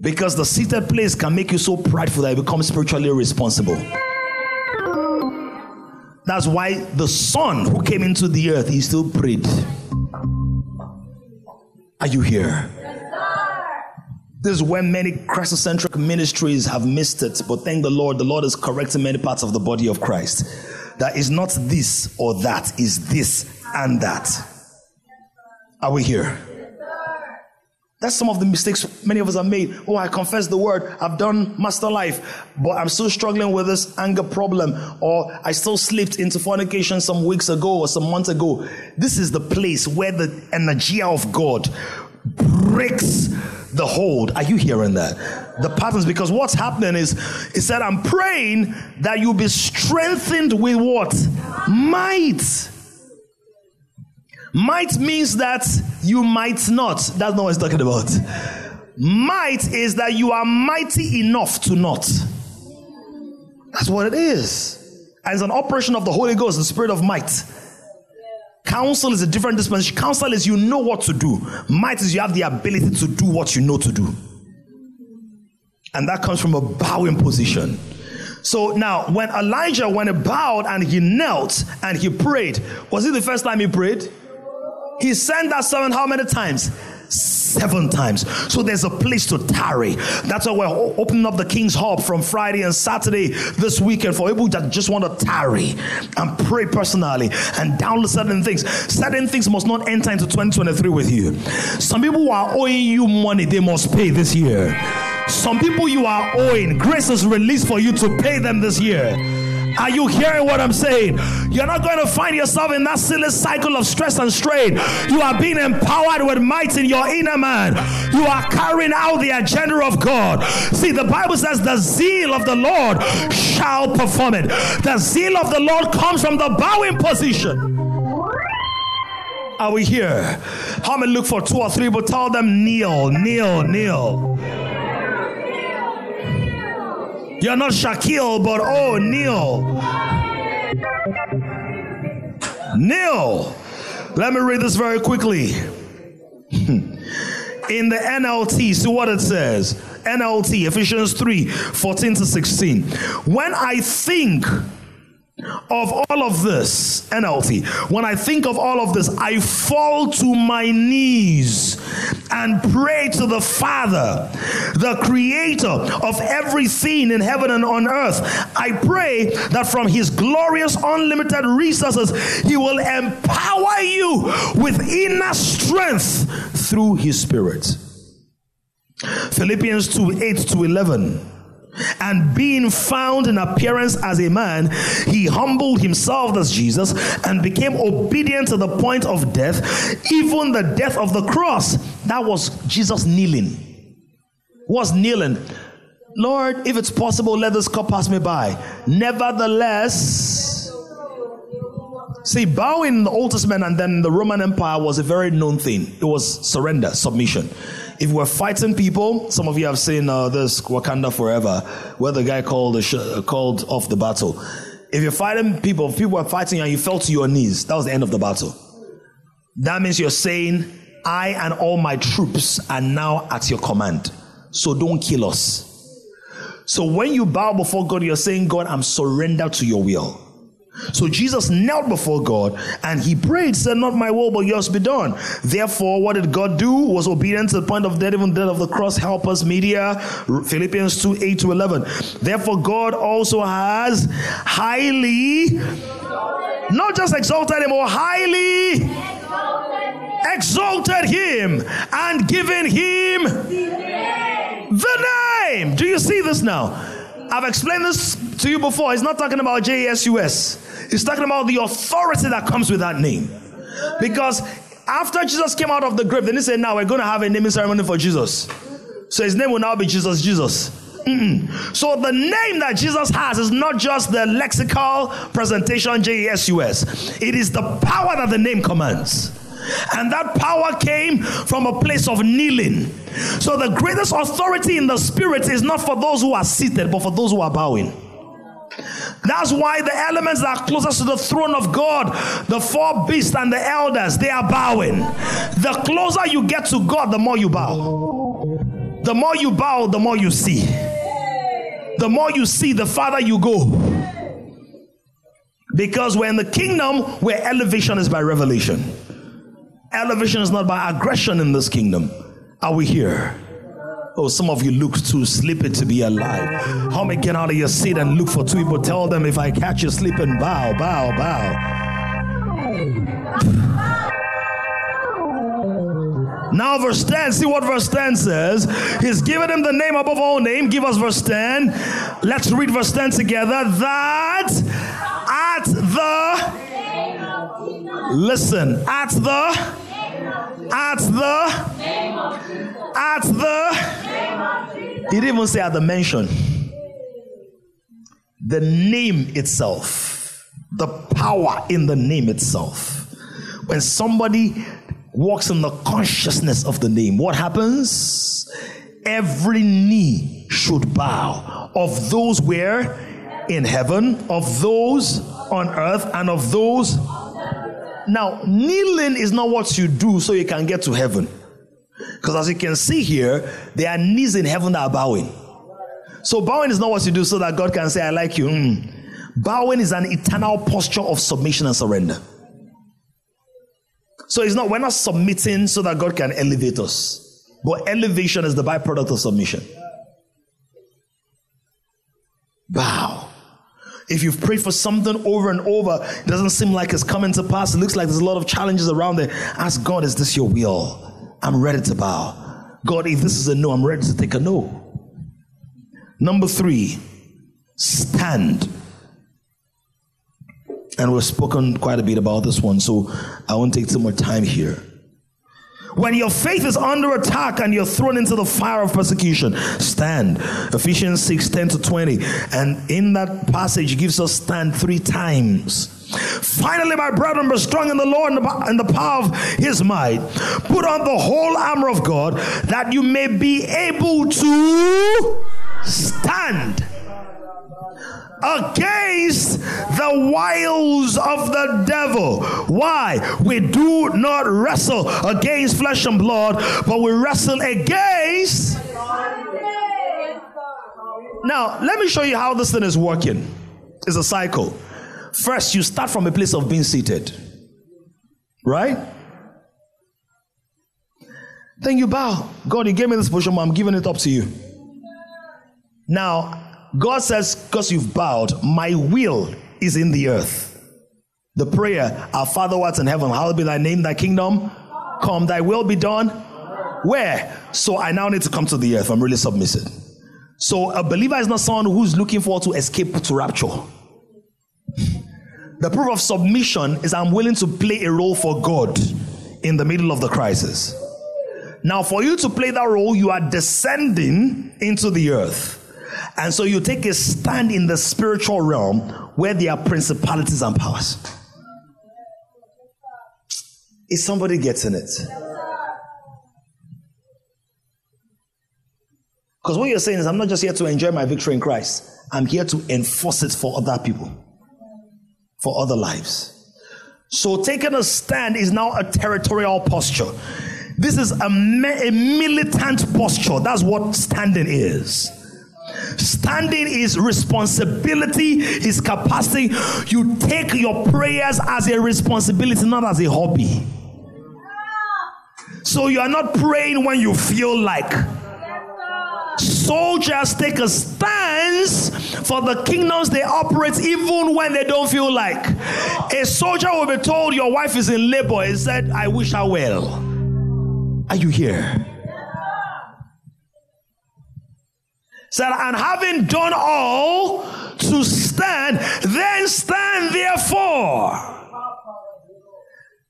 Because the seated place can make you so prideful that you become spiritually irresponsible. That's why the Son who came into the earth, he still prayed. Are you here? This is where many Christocentric ministries have missed it, but thank the Lord, the Lord is correcting many parts of the body of Christ. That is not this or that, is this and that. Are we here? That's some of the mistakes many of us have made. Oh, I confess the word. I've done Master Life, but I'm still struggling with this anger problem. Or I still slipped into fornication some weeks ago or some months ago. This is the place where the energy of God breaks the hold. Are you hearing that? The patterns, because what's happening is, it said, I'm praying that you'll be strengthened with what? Might. Might means that you might not. That's not what it's talking about. Might is that you are mighty enough to not. That's what it is. And it's an operation of the Holy Ghost, the spirit of might. Counsel is a different dispensation. Counsel is you know what to do. Might is you have the ability to do what you know to do. And that comes from a bowing position. So now, when Elijah, when he bowed and he knelt and he prayed, was it the first time he prayed? He sent that servant how many times? Seven times. So there's a place to tarry. That's why we're opening up the King's Hub from Friday and Saturday this weekend for people that just want to tarry and pray personally and download certain things. Certain things must not enter into twenty twenty-three with you. Some people who are owing you money, they must pay this year. Some people you are owing, grace is released for you to pay them this year. Are you hearing what I'm saying? You're not going to find yourself in that silly cycle of stress and strain. You are being empowered with might in your inner man. You are carrying out the agenda of God. See, the Bible says the zeal of the Lord shall perform it. The zeal of the Lord comes from the bowing position. Are we here? How many look for two or three, but tell them, kneel, kneel, kneel. You're not Shaquille, but oh, Neil. Neil. Let me read this very quickly. In the N L T, see what it says. N L T, Ephesians three, fourteen to sixteen. When I think of all of this, N L T, when I think of all of this, I fall to my knees and pray to the Father, the creator of everything in heaven and on earth. I pray that from his glorious unlimited resources, he will empower you with inner strength through his spirit. Philippians two, eight to eleven. And being found in appearance as a man, he humbled himself, as Jesus, and became obedient to the point of death, even the death of the cross. That was Jesus kneeling. Was kneeling. Lord, if it's possible, let this cup pass me by. Nevertheless, see, bowing in the Old Testament and then the Roman Empire was a very known thing. It was surrender, submission. If we're fighting people, some of you have seen uh, this Wakanda Forever, where the guy called the sh- called off the battle. If you're fighting people, if people are fighting you and you fell to your knees, that was the end of the battle. That means you're saying, I and all my troops are now at your command, so don't kill us. So when you bow before God, you're saying, God, I'm surrendered to your will. So Jesus knelt before God and he prayed, said, not my will, but yours be done. Therefore, what did God do? Was obedient to the point of death, even death of the cross. Help us, media. Philippians two, eight to eleven. Therefore, God also has highly, not just exalted him, or highly exalted him and given him the name. Do you see this now? I've explained this to you before. He's not talking about J E S U S. He's talking about the authority that comes with that name. Because after Jesus came out of the grave, then he said, now we're going to have a naming ceremony for Jesus. So his name will now be Jesus, Jesus. Mm-mm. So the name that Jesus has is not just the lexical presentation J E S U S. It is the power that the name commands. And that power came from a place of kneeling. So the greatest authority in the spirit is not for those who are seated, but for those who are bowing. That's why the elements that are closest to the throne of God, the four beasts and the elders, they are bowing. The closer you get to God, the more you bow. The more you bow, the more you see. The more you see, the farther you go. Because we're in the kingdom where elevation is by revelation. Elevation is not by aggression in this kingdom. Are we here? Oh, some of you look too sleepy to be alive. How many get out of your seat and look for two people? Tell them, if I catch you sleeping, bow, bow, bow. Now verse ten, see what verse ten says. He's given him the name above all name. Give us verse ten. Let's read verse ten together. That at the, listen, at the, at the, at the, he didn't even say at the mention. The name itself, the power in the name itself. When somebody walks in the consciousness of the name, what happens? Every knee should bow, of those where in heaven, of those on earth, and of those. Now, kneeling is not what you do so you can get to heaven. Because as you can see here, there are knees in heaven that are bowing. So bowing is not what you do so that God can say, I like you. Mm. Bowing is an eternal posture of submission and surrender. So it's not, we're not submitting so that God can elevate us. But elevation is the byproduct of submission. Bow. If you've prayed for something over and over, it doesn't seem like it's coming to pass. It looks like there's a lot of challenges around there. Ask God, is this your will? I'm ready to bow. God, if this is a no, I'm ready to take a no. Number three, stand. And we've spoken quite a bit about this one, so I won't take too much time here. When your faith is under attack and you're thrown into the fire of persecution, stand. Ephesians six, ten to twenty. And in that passage, it gives us stand three times. Finally, my brethren, be strong in the Lord and the power of his might. Put on the whole armor of God that you may be able to stand against the wiles of the devil. Why? We do not wrestle against flesh and blood, but we wrestle against. Now, let me show you how this thing is working. It's a cycle. First, you start from a place of being seated. Right? Then you bow. God, you gave me this position, but I'm giving it up to you. Now, God says, because you've bowed, my will is in the earth. The prayer, our Father who art in heaven, hallowed be thy name, thy kingdom come, thy will be done. Where? So I now need to come to the earth. I'm really submissive. So a believer is not someone who's looking forward to escape to rapture. The proof of submission is I'm willing to play a role for God in the middle of the crisis. Now, for you to play that role, you are descending into the earth. And so you take a stand in the spiritual realm where there are principalities and powers. Is somebody getting it? Because what you're saying is, I'm not just here to enjoy my victory in Christ. I'm here to enforce it for other people, for other lives. So taking a stand is now a territorial posture. This is a, a militant posture. That's what standing is. Standing is responsibility, is capacity. You take your prayers as a responsibility, not as a hobby. So you are not praying when you feel like. Soldiers take a stance for the kingdoms they operate even when they don't feel like. A soldier will be told your wife is in labor. He said, I wish her well. Are you here? Said, and having done all to stand, then stand therefore.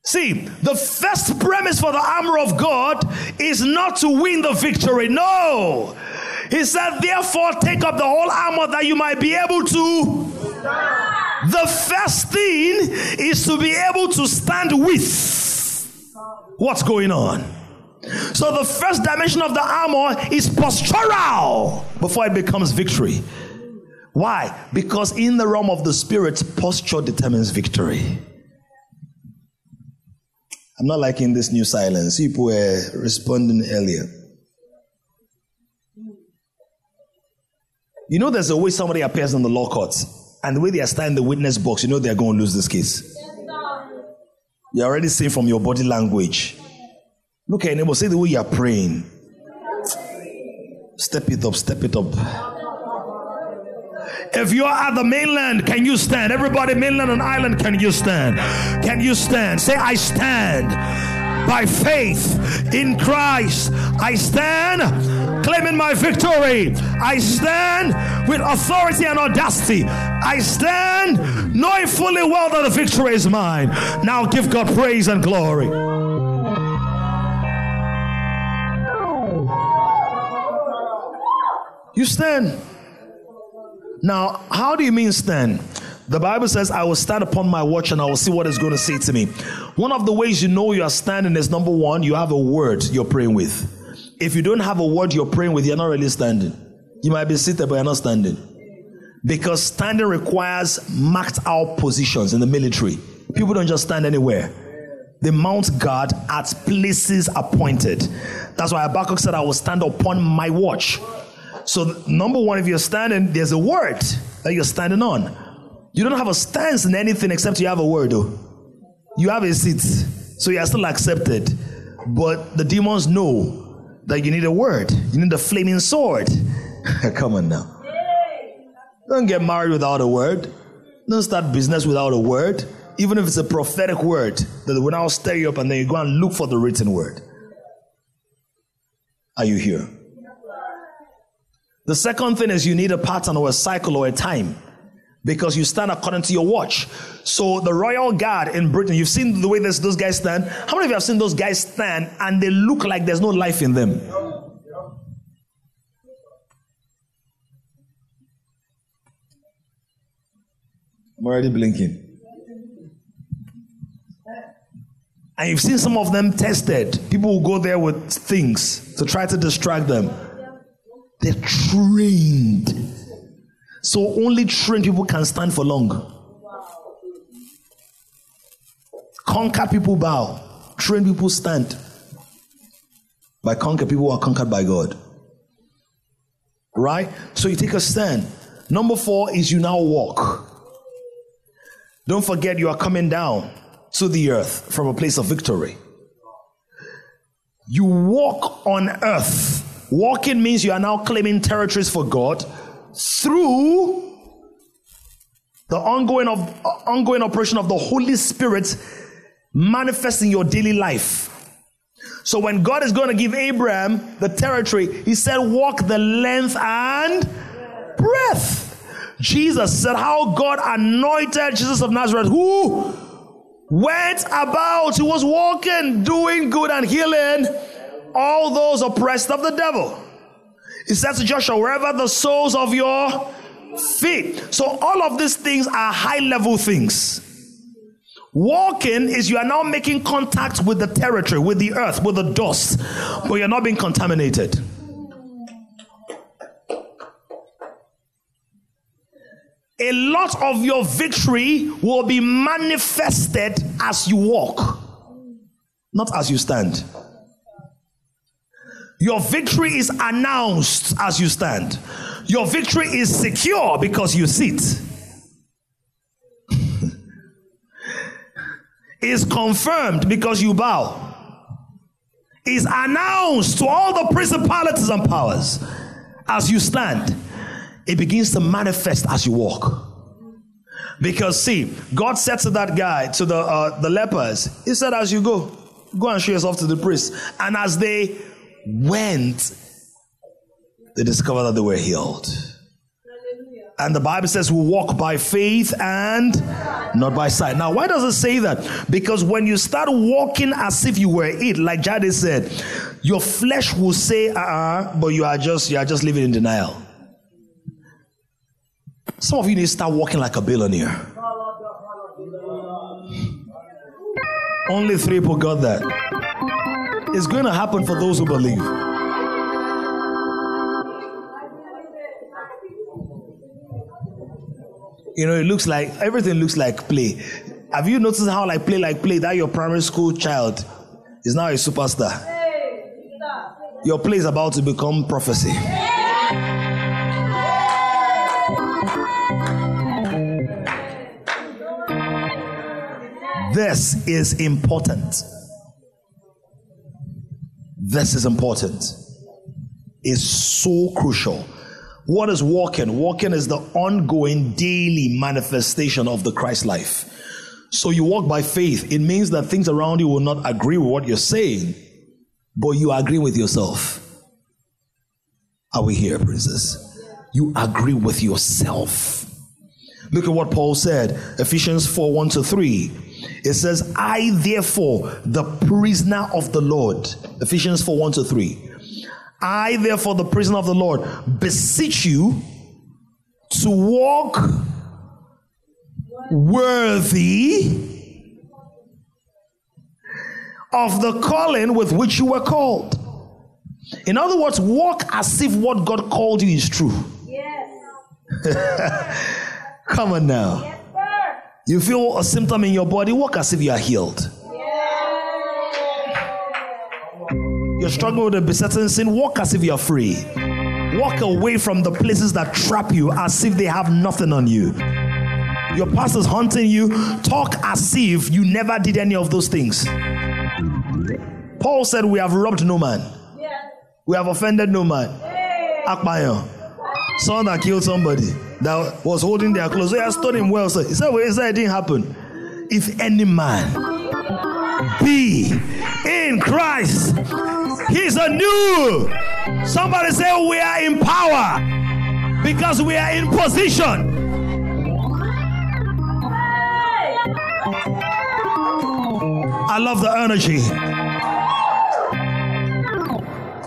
See, the first premise for the armor of God is not to win the victory. No. He said, therefore, take up the whole armor that you might be able to. The first thing is to be able to stand with what's going on. So the first dimension of the armor is postural before it becomes victory. Why? Because in the realm of the spirit, posture determines victory. I'm not liking this new silence. People were responding earlier. You know, there's a way somebody appears in the law court, and the way they are standing in the witness box, you know they're going to lose this case. You're already seeing from your body language. Look at your neighbor, say the way you are praying. Step it up, step it up. If you are at the mainland, can you stand? Everybody, mainland and island, can you stand? Can you stand? Say, I stand. by faith in Christ. I stand claiming my victory. I stand with authority and audacity. I stand knowing fully well that the victory is mine. Now give God praise and glory. You stand. Now, how do you mean stand? The Bible says, I will stand upon my watch and I will see what is going to say to me. One of the ways you know you are standing is, number one, you have a word you're praying with. If you don't have a word you're praying with, you're not really standing. You might be seated, but you're not standing. Because standing requires marked out positions in the military. People don't just stand anywhere. They mount guard at places appointed. That's why Habakkuk said, I will stand upon my watch. So number one, if you're standing, there's a word that you're standing on. You don't have a stance in anything except you have a word, though. You have a seat, so you are still accepted. But the demons know that you need a word. You need a flaming sword. Come on now. Don't get married without a word. Don't start business without a word. Even if it's a prophetic word, that will now stir you up and then you go and look for the written word. Are you here? The second thing is you need a pattern or a cycle or a time, because you stand according to your watch. So the Royal Guard in Britain, you've seen the way this, those guys stand. How many of you have seen those guys stand and they look like there's no life in them? I'm already blinking. And you've seen some of them tested. People who go there with things to try to distract them. They're trained. So only trained people can stand for long. Wow. Conquered people bow. Trained people stand. By conquered, people are conquered by God. Right? So you take a stand. Number four is you now walk. Don't forget you are coming down to the earth from a place of victory. You walk on earth. Walking means you are now claiming territories for God through the ongoing of ongoing operation of the Holy Spirit manifesting your daily life. So when God is going to give Abraham the territory, he said, walk the length and breadth. Jesus said how God anointed Jesus of Nazareth, who went about, he was walking, doing good and healing all those oppressed of the devil. He says to Joshua, wherever the soles of your feet. So all of these things are high level things. Walking is you are now making contact with the territory, with the earth, with the dust, but you're not being contaminated. A lot of your victory will be manifested as you walk, not as you stand. Your victory is announced as you stand. Your victory is secure because you sit. Is confirmed because you bow. Is announced to all the principalities and powers as you stand. It begins to manifest as you walk. Because see, God said to that guy, to the uh, the lepers, he said, as you go, go and show yourself to the priests. And as they went, they discovered that they were healed. Hallelujah. And the Bible says we walk by faith and not by sight. Now, why does it say that? Because when you start walking as if you were it, like Jaddy said, your flesh will say, uh-uh, but you are just you are just living in denial. Some of you need to start walking like a billionaire. Only three people got that. It's going to happen for those who believe. You know, it looks like, everything looks like play. Have you noticed how like play, like play, that your primary school child is now a superstar? Your play is about to become prophecy. This is important. This is important. It's so crucial. What is walking? Walking is the ongoing daily manifestation of the Christ life. So you walk by faith. It means that things around you will not agree with what you're saying, but you agree with yourself. Are we here, princess? You agree with yourself. Look at what Paul said, Ephesians four, one to three. It says, I therefore, the prisoner of the Lord, Ephesians four, one to three. I therefore, the prisoner of the Lord, beseech you to walk worthy of the calling with which you were called. In other words, walk as if what God called you is true. Yes. Come on now. Yes, sir. You feel a symptom in your body, walk as if you are healed. Yeah. You're struggling with a besetting sin, walk as if you are free. Walk away from the places that trap you as if they have nothing on you. Your past is haunting you, talk as if you never did any of those things. Paul said, we have robbed no man. Yeah. We have offended no man. Hey. Akbayo. Someone that killed somebody that was holding their clothes. So I stood him well. So he said, well, he said it didn't happen. If any man be in Christ, he's a new. Somebody say we are in power because we are in position. I love the energy.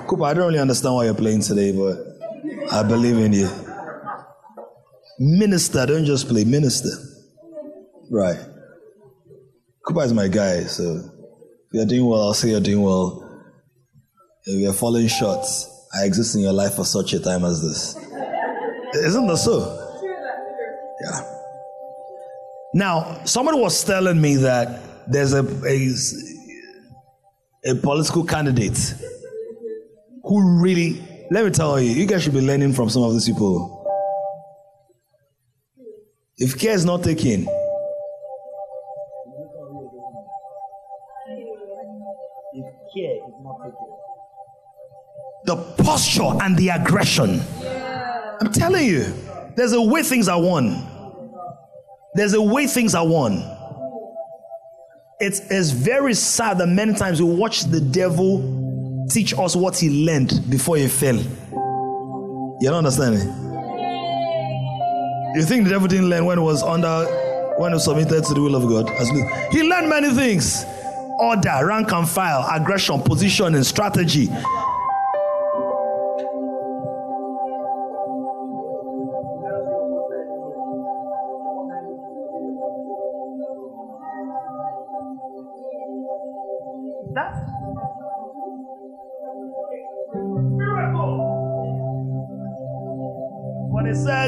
Cooper, I don't really understand why you're playing today, but I believe in you. Minister, don't just play. Minister. Right. Kuba is my guy, so if you're doing well, I'll say you're doing well. If you're falling short, I exist in your life for such a time as this. Isn't that so? Yeah. Now, somebody was telling me that there's a, a, a political candidate who really... Let me tell you, you guys should be learning from some of these people. If care is not taken, if care is not taken, the posture and the aggression. Yeah. I'm telling you, there's a way things are won. There's a way things are won. It's, it's very sad that many times we watch the devil teach us what he learned before he fell. You don't understand me? You think the devil didn't learn when he was under, when he was submitted to the will of God? He learned many things. Order, rank and file, aggression, position and strategy.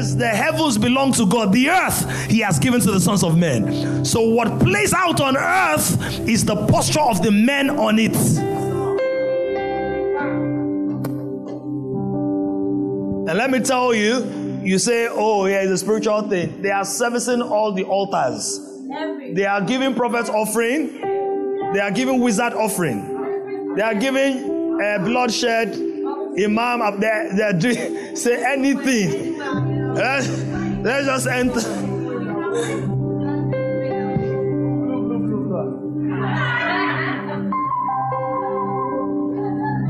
The heavens belong to God. The earth he has given to the sons of men. So what plays out on earth is the posture of the men on it. And let me tell you, you say, oh yeah, it's a spiritual thing. They are servicing all the altars. They are giving prophets offering. They are giving wizard offering. They are giving uh, bloodshed. Imam, they, they are doing, say anything. Let's, let's just enter.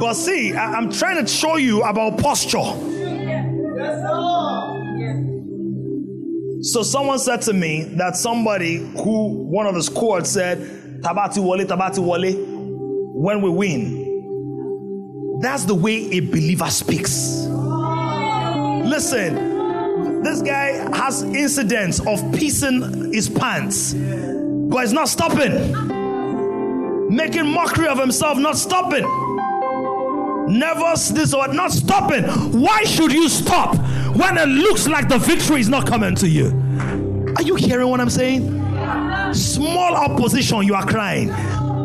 But see, I, I'm trying to show you about posture. So someone said to me that somebody who, one of his cohorts said, Tabati Wale, Tabati Wale, when we win. That's the way a believer speaks. Listen. This guy has incidents of pissing his pants, but he's not stopping. Making mockery of himself, not stopping. Nervous, this or not stopping. Why should you stop when it looks like the victory is not coming to you? Are you hearing what I'm saying? Small opposition, you are crying.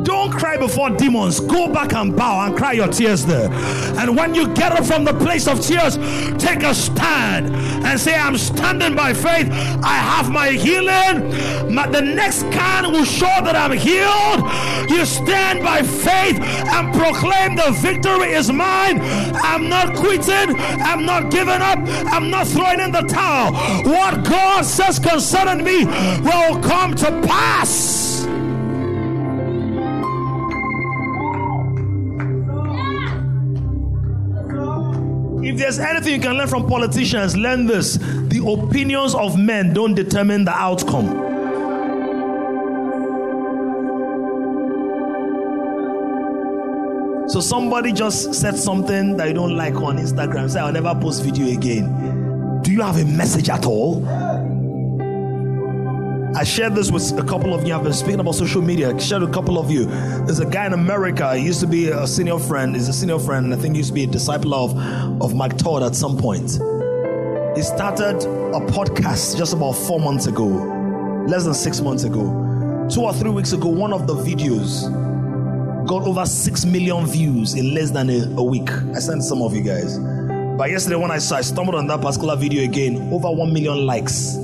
Don't cry before demons. Go back and bow and cry your tears there. And when you get up from the place of tears, take a stand and say, I'm standing by faith. I have my healing. My, the next can will show that I'm healed. You stand by faith and proclaim the victory is mine. I'm not quitting. I'm not giving up. I'm not throwing in the towel. What God says concerning me will come to pass. If there's anything you can learn from politicians, learn this. The opinions of men don't determine the outcome. So somebody just said something that you don't like on Instagram. Say, I'll never post video again. Do you have a message at all? I shared this with a couple of you. I've been speaking about social media. I shared with a couple of you. There's a guy in America. He used to be a senior friend. He's a senior friend. I think he used to be a disciple of, of Mike Todd at some point. He started a podcast just about four months ago. Less than six months ago. Two or three weeks ago, one of the videos got over six million views in less than a, a week. I sent some of you guys. But yesterday when I saw, I stumbled on that particular video again. Over one million likes.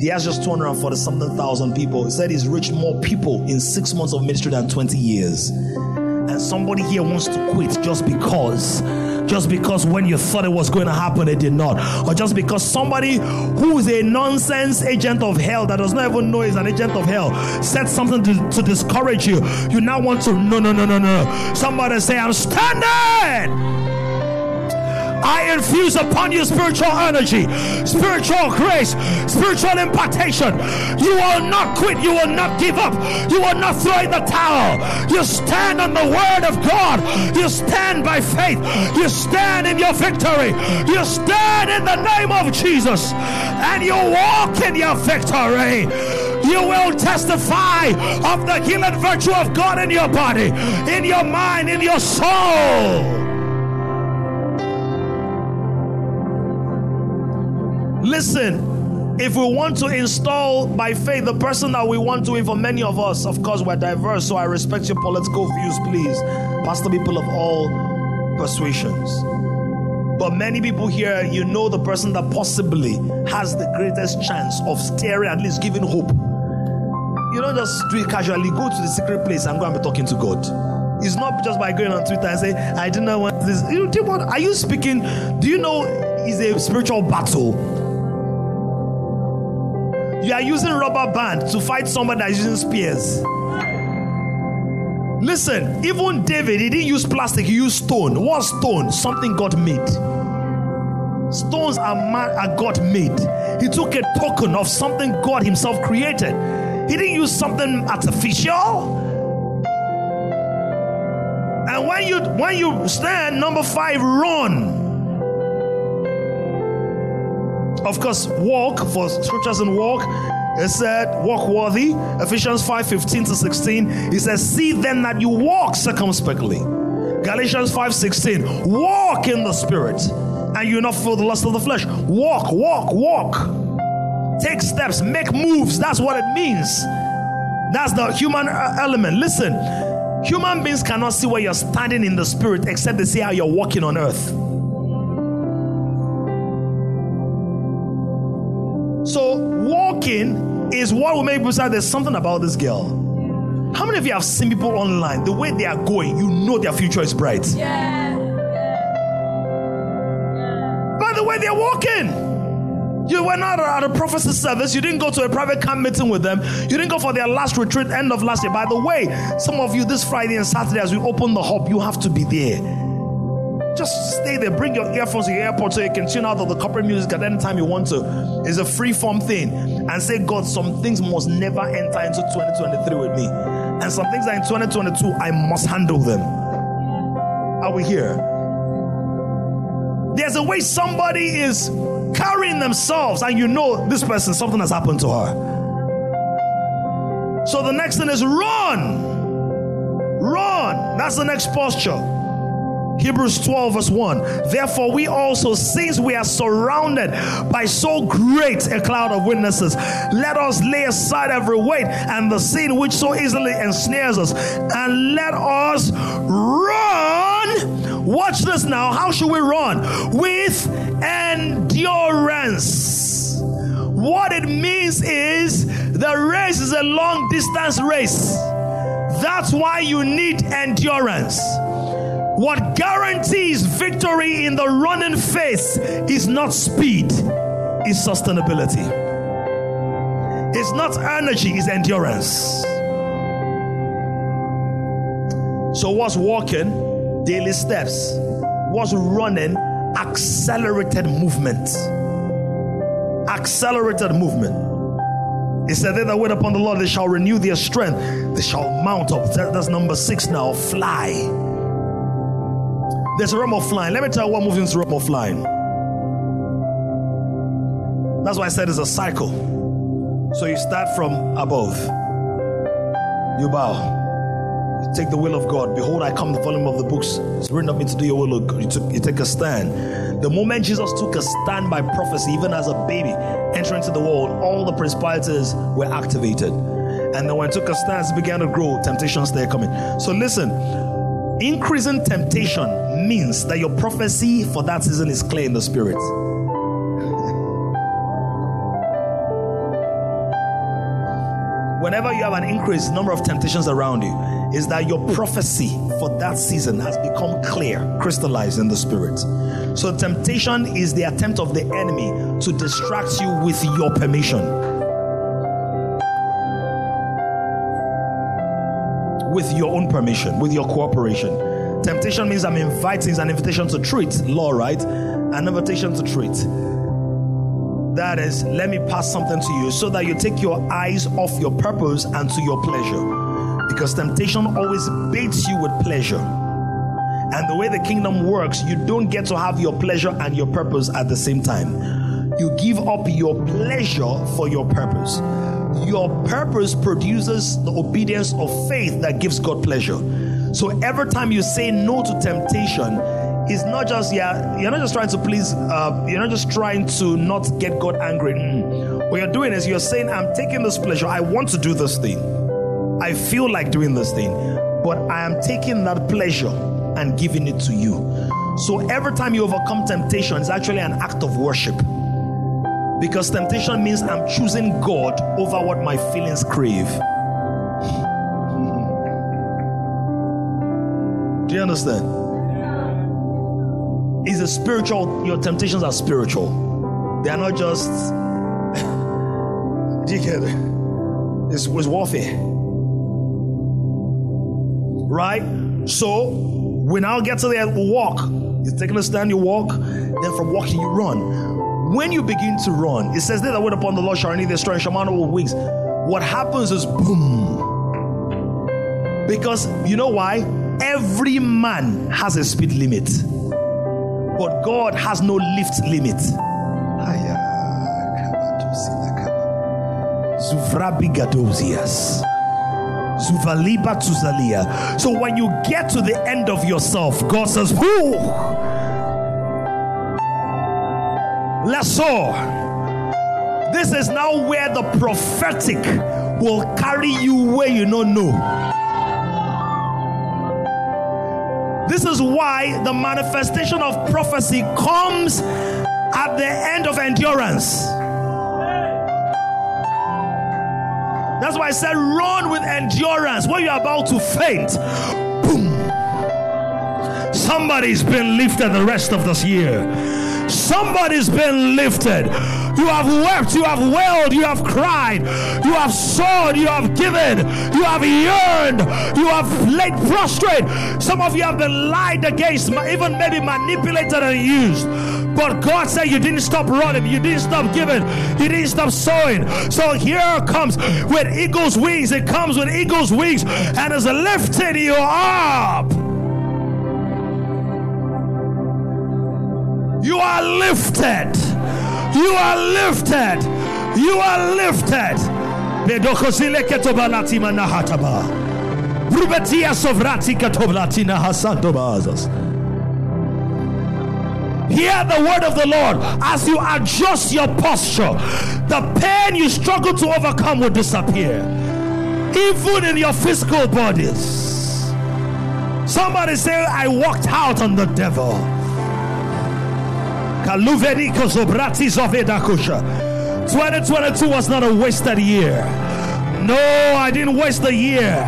He has just two hundred forty something thousand people. He said he's reached more people in six months of ministry than twenty years. And somebody here wants to quit just because. Just because when you thought it was going to happen, it did not. Or just because somebody who is a nonsense agent of hell that does not even know is an agent of hell said something to, to discourage you. You now want to, no, no, no, no, no. Somebody say, I'm standing. I infuse upon you spiritual energy, spiritual grace, spiritual impartation. You will not quit. You will not give up. You will not throw in the towel. You stand on the word of God. You stand by faith. You stand in your victory. You stand in the name of Jesus. And you walk in your victory. You will testify of the healing virtue of God in your body, in your mind, in your soul. Listen, if we want to install by faith the person that we want to, for many of us, of course, we're diverse, so I respect your political views, please. Pastor people of all persuasions. But many people here, you know the person that possibly has the greatest chance of steering, at least giving hope. You don't just do it casually. Go to the secret place and go and be talking to God. It's not just by going on Twitter and saying, I do not want this. You do what? Are you speaking? Do you know it's a spiritual battle? You are using rubber band to fight somebody that is using spears. Listen, even David, he didn't use plastic, he used stone. What stone? Something God made. Stones are, man, are God made. He took a token of something God himself created. He didn't use something artificial. And when you, when you stand, number five, run. Of course, walk, for scriptures in walk, it said, walk worthy. Ephesians five fifteen to sixteen, it says, see then that you walk circumspectly. Galatians five sixteen, walk in the spirit, and you not fulfill the lust of the flesh. Walk, walk, walk. Take steps, make moves. That's what it means. That's the human element. Listen, human beings cannot see where you're standing in the spirit except they see how you're walking on earth. So walking is what will make people say there's something about this girl. How many of you have seen people online? The way they are going, you know their future is bright. Yeah. Yeah. By the way they're walking. You were not at a prophecy service. You didn't go to a private camp meeting with them. You didn't go for their last retreat, end of last year. By the way, some of you this Friday and Saturday as we open the hub, you have to be there. Just stay there. Bring your earphones to your airport so you can tune out of the corporate music at any time you want to. It's a free-form thing. And say, God, some things must never enter into twenty twenty-three with me. And some things that in twenty twenty-two, I must handle them. Are we here? There's a way somebody is carrying themselves and you know this person, something has happened to her. So the next thing is run. Run. That's the next posture. Hebrews twelve verse one. Therefore we also, since we are surrounded by so great a cloud of witnesses, let us lay aside every weight and the sin which so easily ensnares us, and let us run. Watch this now. How should we run? With endurance. What it means is the race is a long distance race. That's why you need endurance. What guarantees victory in the running phase is not speed, it's sustainability. It's not energy, it's endurance. So what's walking? Daily steps. What's running? Accelerated movement. Accelerated movement. He said, they that wait upon the Lord, they shall renew their strength. They shall mount up. That's number six now. Fly. There's a realm of flying. Let me tell you what moves into the realm of flying. That's why I said it's a cycle. So you start from above. You bow. You take the will of God. Behold, I come, the volume of the books. It's written of me to do your will. You, took, you take a stand. The moment Jesus took a stand by prophecy, even as a baby, entering into the world, all the principalities were activated. And then when it took a stance, it began to grow. Temptations there coming. So listen, increasing temptation means that your prophecy for that season is clear in the spirit. Whenever you have an increased number of temptations around you, is that your prophecy for that season has become clear, crystallized in the spirit. So temptation is the attempt of the enemy to distract you with your permission. With your own permission, with your cooperation. Temptation means I'm inviting, it's an invitation to treat, law, right? An invitation to treat. That is, let me pass something to you so that you take your eyes off your purpose and to your pleasure. Because temptation always baits you with pleasure. And the way the kingdom works, you don't get to have your pleasure and your purpose at the same time. You give up your pleasure for your purpose. Your purpose produces the obedience of faith that gives God pleasure. So every time you say no to temptation, it's not just, yeah, you're not just trying to please, uh, you're not just trying to not get God angry. Mm. What you're doing is you're saying, I'm taking this pleasure. I want to do this thing. I feel like doing this thing. But I am taking that pleasure and giving it to you. So every time you overcome temptation, it's actually an act of worship. Because temptation means I'm choosing God over what my feelings crave. Do you understand? Is a spiritual, your temptations are spiritual. They are not just, do you get it? It's, it's warfare. Right? So, we now get to the walk. You're taking a stand, you walk. Then from walking, you run. When you begin to run, it says, they that wait upon the Lord shall renew their strength, shall mount up with wings. What happens is, boom. Because, you know why? Every man has a speed limit. But God has no lift limit. So when you get to the end of yourself, God says, whoo! Let's soar. This is now where the prophetic will carry you where you don't know. This is why the manifestation of prophecy comes at the end of endurance. That's why I said run with endurance. When you're about to faint, boom. Somebody's been lifted the rest of this year. Somebody's been lifted. You have wept, you have wailed, you have cried, you have sown, you have given, you have yearned, you have laid prostrate. Some of you have been lied against, even maybe manipulated and used. But God said you didn't stop running, you didn't stop giving, you didn't stop sowing. So here it comes with eagle's wings. It comes with eagle's wings and is lifting you up. You are lifted. You are lifted. You are lifted. Hear the word of the Lord as you adjust your posture. The pain you struggle to overcome will disappear, even in your physical bodies. Somebody say, I walked out on the devil. twenty twenty-two was not a wasted year. No, I didn't waste the year.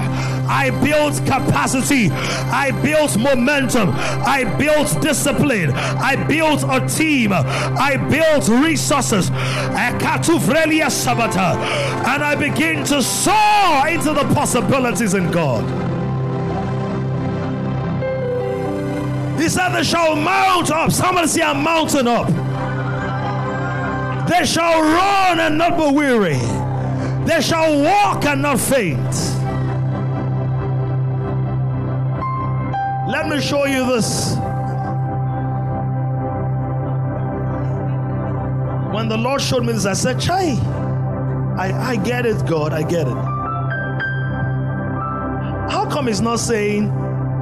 I built capacity. I built momentum. I built discipline. I built a team. I built resources. And I begin to soar into the possibilities in God. He said they shall mount up. Somebody say, I'm mounting up. They shall run and not be weary. They shall walk and not faint. Let me show you this. When the Lord showed me this, I said, Chai, I, I get it, God, I get it. How come it's not saying,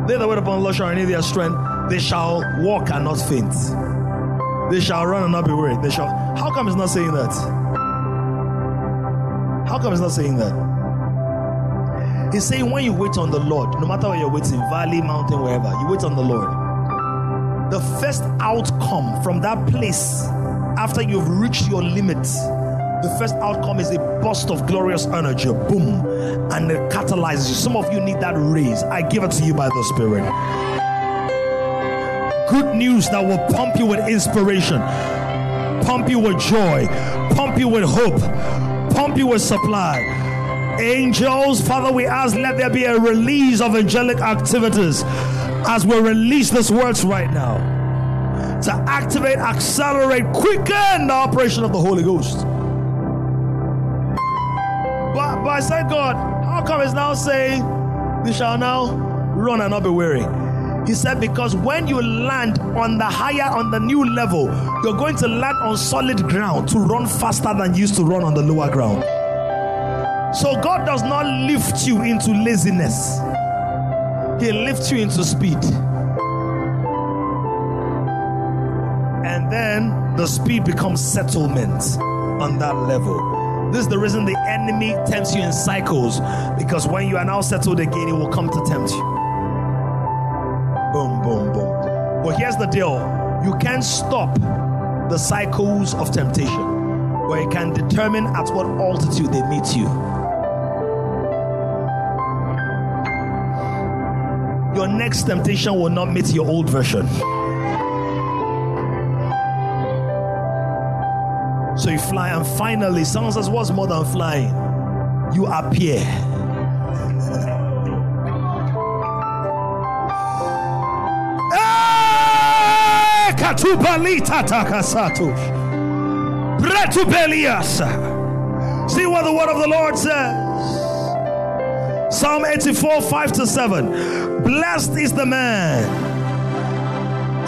they that wait upon the Lord shall renew their strength, they shall walk and not faint. They shall run and not be weary. They shall. How come it's not saying that? How come it's not saying that? He's saying when you wait on the Lord, no matter where you're waiting, valley, mountain, wherever, you wait on the Lord. The first outcome from that place, after you've reached your limits, the first outcome is a burst of glorious energy. Boom. And it catalyzes you. Some of you need that raise. I give it to you by the Spirit. Good news that will pump you with inspiration, pump you with joy, pump you with hope, pump you with supply. Angels, Father, we ask, let there be a release of angelic activities as we release these words right now to activate, accelerate, quicken the operation of the Holy Ghost. But, but I said, God, how come it's now saying they shall now run and not be weary? He said, because when you land on the higher, on the new level, you're going to land on solid ground to run faster than you used to run on the lower ground. So God does not lift you into laziness. He lifts you into speed. And then the speed becomes settlement on that level. This is the reason the enemy tempts you in cycles, because when you are now settled again, he will come to tempt you. Boom, boom, boom. But here's the deal. You can't stop the cycles of temptation, but you can determine at what altitude they meet you. Your next temptation will not meet your old version. So you fly, and finally, someone says, what's more than flying? You appear. See what the word of the Lord says. Psalm eighty-four, five to seven. Blessed is the man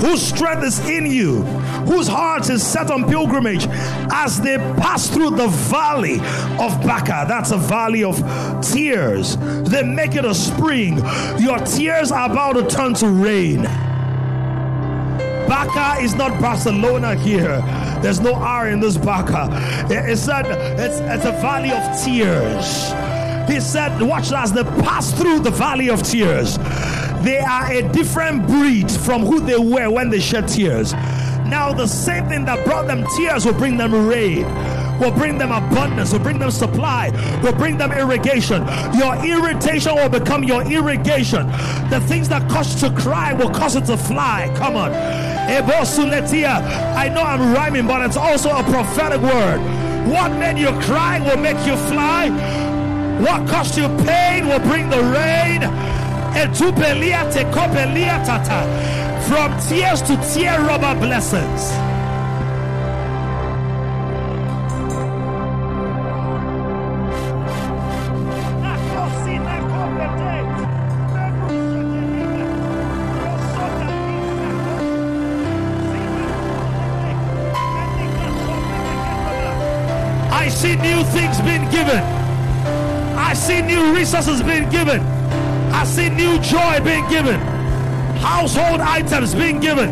whose strength is in you, whose heart is set on pilgrimage as they pass through the valley of Baca. That's a valley of tears. They make it a spring. Your tears are about to turn to rain. Baca is not Barcelona here. There's no R in this Baca. It's, it's, it's a valley of tears. He said, watch as they pass through the valley of tears. They are a different breed from who they were when they shed tears. Now the same thing that brought them tears will bring them rain, will bring them abundance, will bring them supply, will bring them irrigation. Your irritation will become your irrigation. The things that cause you to cry will cause it to fly. Come on. I know I'm rhyming, but it's also a prophetic word. What made you cry will make you fly. What caused you pain will bring the rain. From tears to tear rubber blessings. I see new things being given. I see new resources being given. I see new joy being given. Household items being given.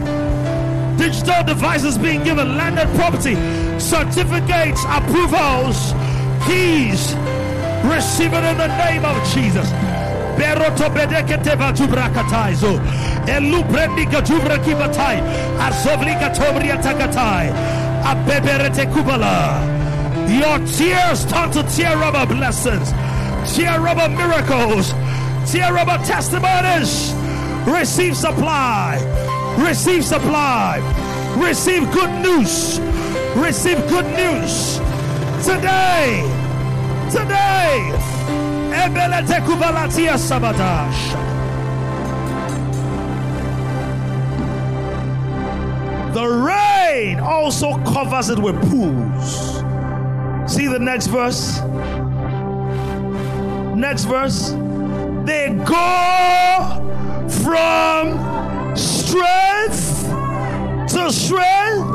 digital devices being given, landed property, certificates, approvals, keys. Receive it in the name of Jesus. Your tears start to tear rubber blessings, tear rubber miracles, tear rubber testimonies. Receive supply, receive supply, receive good news, receive good news today. Today, the rain also covers it with pools. See the next verse. Next verse. They go from strength to strength.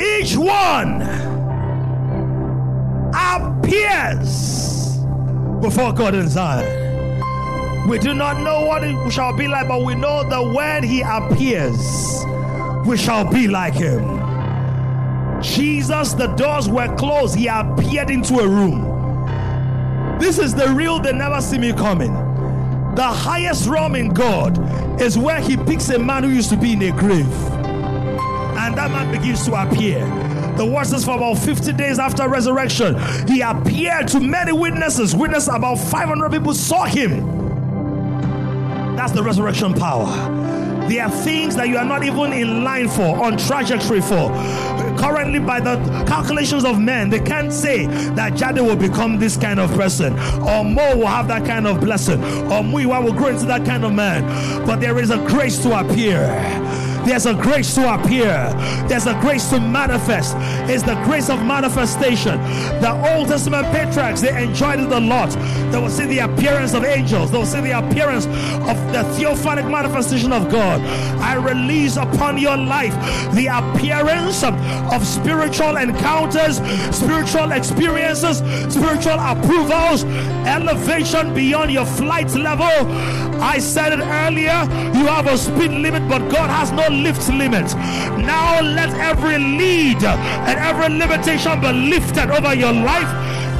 Each one appears before God in Zion. We do not know what it shall be like, but we know that when he appears, we shall be like him. Jesus, the doors were closed. He appeared into a room. This is the real, they never see me coming. The highest realm in God is where he picks a man who used to be in a grave. And that man begins to appear. The word says for about fifty days after resurrection, he appeared to many witnesses. Witness about five hundred people saw him. That's the resurrection power. There are things that you are not even in line for, on trajectory for. Currently, by the calculations of men, they can't say that Jaddy will become this kind of person, or Mo will have that kind of blessing, or Muiwa will grow into that kind of man. But there is a grace to appear. There's a grace to appear. There's a grace to manifest. It's the grace of manifestation. The Old Testament patriarchs, they enjoyed it a lot. They will see the appearance of angels. They will see the appearance of the theophanic manifestation of God. I release upon your life the appearance of, of spiritual encounters, spiritual experiences, spiritual approvals, elevation beyond your flight level. I said it earlier, you have a speed limit, but God has no lift limits. Now let every lead and every limitation be lifted over your life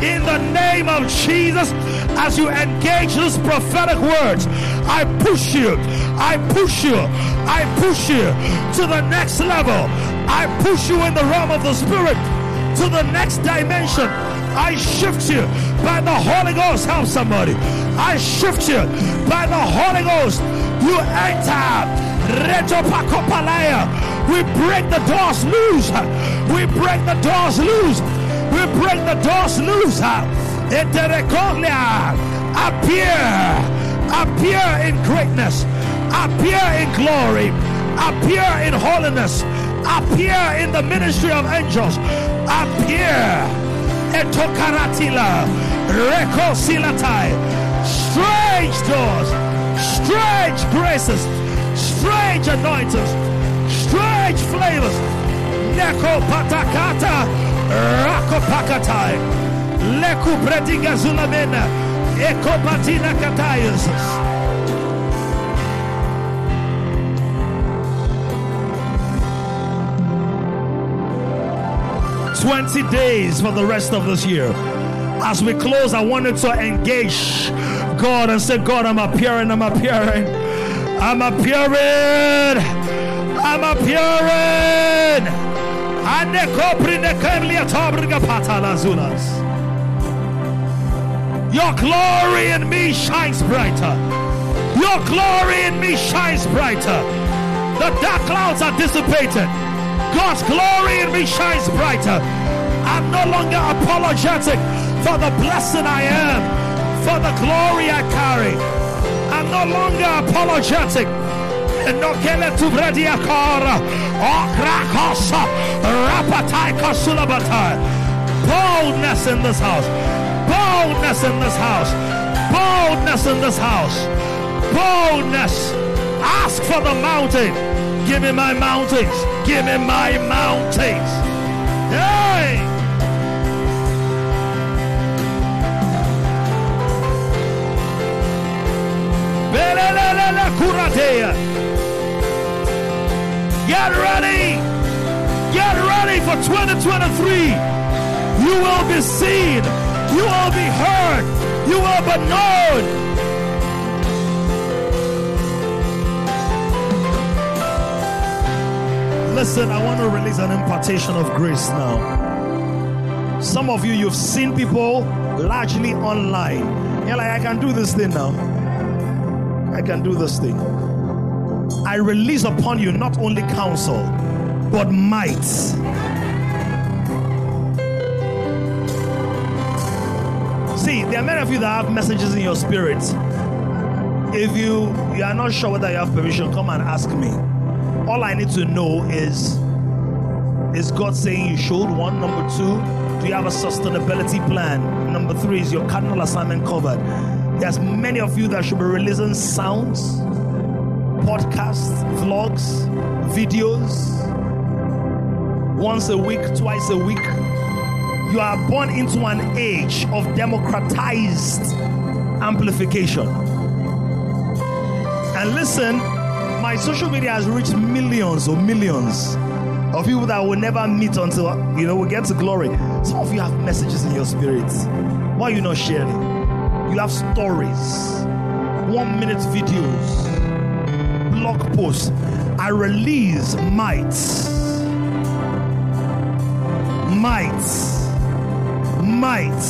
in the name of Jesus. As you engage these prophetic words, I push you, I push you, I push you to the next level. I push you in the realm of the spirit to the next dimension. I shift you by the Holy Ghost. Help somebody. I shift you by the Holy Ghost. You enter. We break the doors loose. We break the doors loose. We break the doors loose. Appear. Appear in greatness. Appear in glory. Appear in holiness. Appear in the ministry of angels. Appear. Strange doors. Strange graces. Strange anointings, strange flavors. Neko patakata, rako pakatai, leku brediga zulamena, eko patina katayas. Twenty days for the rest of this year. As we close, I wanted to engage God and say, God, I'm appearing, I'm appearing. I'm appearing. I'm appearing. Your glory in me shines brighter. Your glory in me shines brighter. The dark clouds are dissipated. God's glory in me shines brighter. I'm no longer apologetic for the blessing I am, for the glory I carry. I'm no longer apologetic. Boldness in this house. Boldness in this house. Boldness in this house. Boldness. Ask for the mountain. Give me my mountains. Give me my mountains. Hey! Get ready. Get ready for twenty twenty-three. You will be seen. You will be heard. You will be known. Listen, I want to release an impartation of grace now. Some of you, you've seen people largely online. You're like, I can do this thing now. I can do this thing. I release upon you not only counsel, but might. See, there are many of you that have messages in your spirit. If you, you are not sure whether you have permission, come and ask me. All I need to know is, is God saying you should? One. Number two, do you have a sustainability plan? Number three, is your cardinal assignment covered? There's many of you that should be releasing sounds, podcasts, vlogs, videos, once a week, twice a week. You are born into an age of democratized amplification. And listen, my social media has reached millions or millions of people that will never meet until, you know, we get to glory. Some of you have messages in your spirit. Why are you not sharing? You have stories, one minute videos, blog posts. I release might, might, might,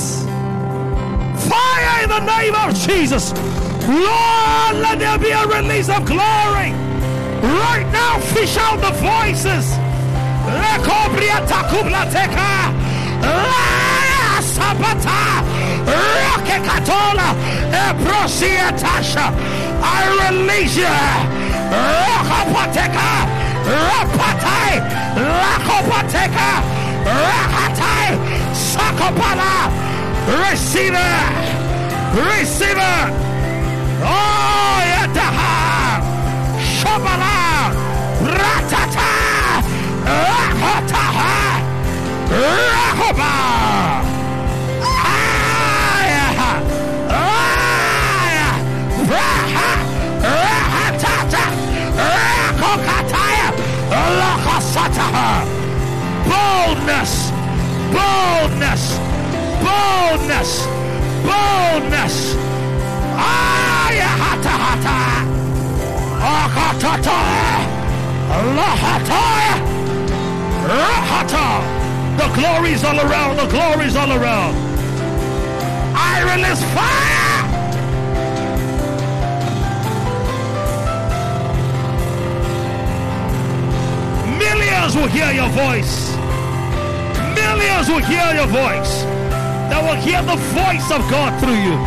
fire in the name of Jesus. Lord, let there be a release of glory. Right now, fish out the voices. I release you. Rakopateka, Rapatai, Rakopateka, Rakatai, Sakopala. Receiver, receiver. Oh, Yataha, Shobala, Ratata, Rahotaha, Rahoba, Ayaha, Ayaha, Raha, Rahatata, Rakokataya, Lakasataha. Boldness, boldness, boldness, boldness. Ah! Hatahata, Akatata, Lahata, Rahata. The glory's all around, the glory's all around. I release fire. Millions will hear your voice. Millions will hear your voice. They will hear the voice of God through you.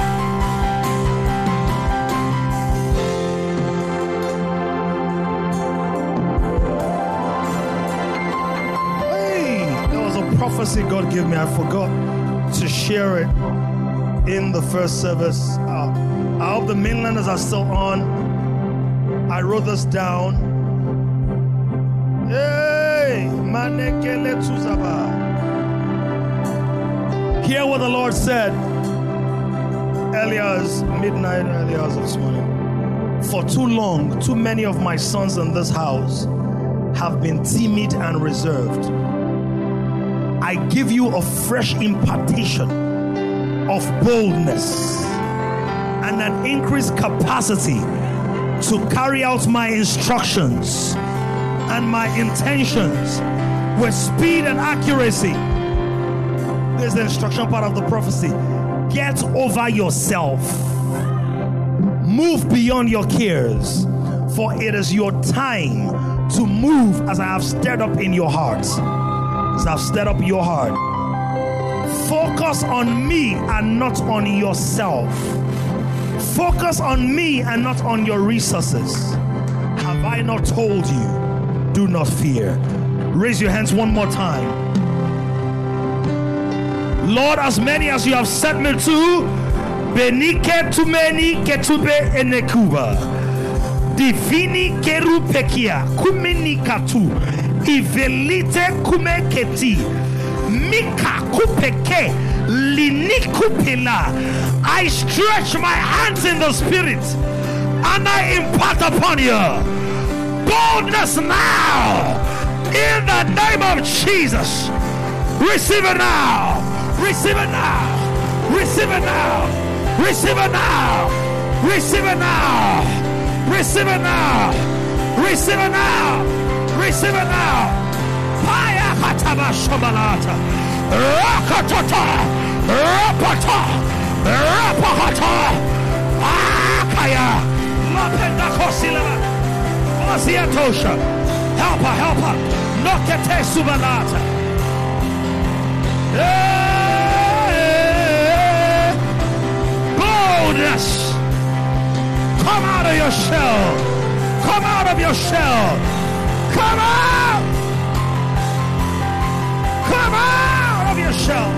Prophecy God gave me, I forgot to share it in the first service. Uh, I hope the mainlanders are still on. I wrote this down. Hey, manekele tuzaba. Hear what the Lord said. Elias, midnight, Elias this morning. For too long, too many of my sons in this house have been timid and reserved. I give you a fresh impartation of boldness and an increased capacity to carry out my instructions and my intentions with speed and accuracy. There's the instruction part of the prophecy. Get over yourself. Move beyond your cares, for it is your time to move as I have stirred up in your hearts. I've stirred up your heart. Focus on me and not on yourself. Focus on me and not on your resources. Have I not told you? Do not fear. Raise your hands one more time. Lord, as many as you have sent me to, benike tu meni ketube enekuba, divini keru pekia kumenikatu. Ivelite kumeketi mika kupeke linikupila. I stretch my hands in the spirit and I impart upon you. boldness now in the name of Jesus. Receive it now. Receive it now. Receive it now. Receive it now. Receive it now. Receive it now. Receive it now. Receive it now. Fire kataba shabalata. Rakatata. Rapata. Rapahata. Akaya, Mapenda Kosilava, Osiatosha, helper, helper, Nokete Subanata. Boldness, come out of your shell, come out of your shell, come out, come out of your shell.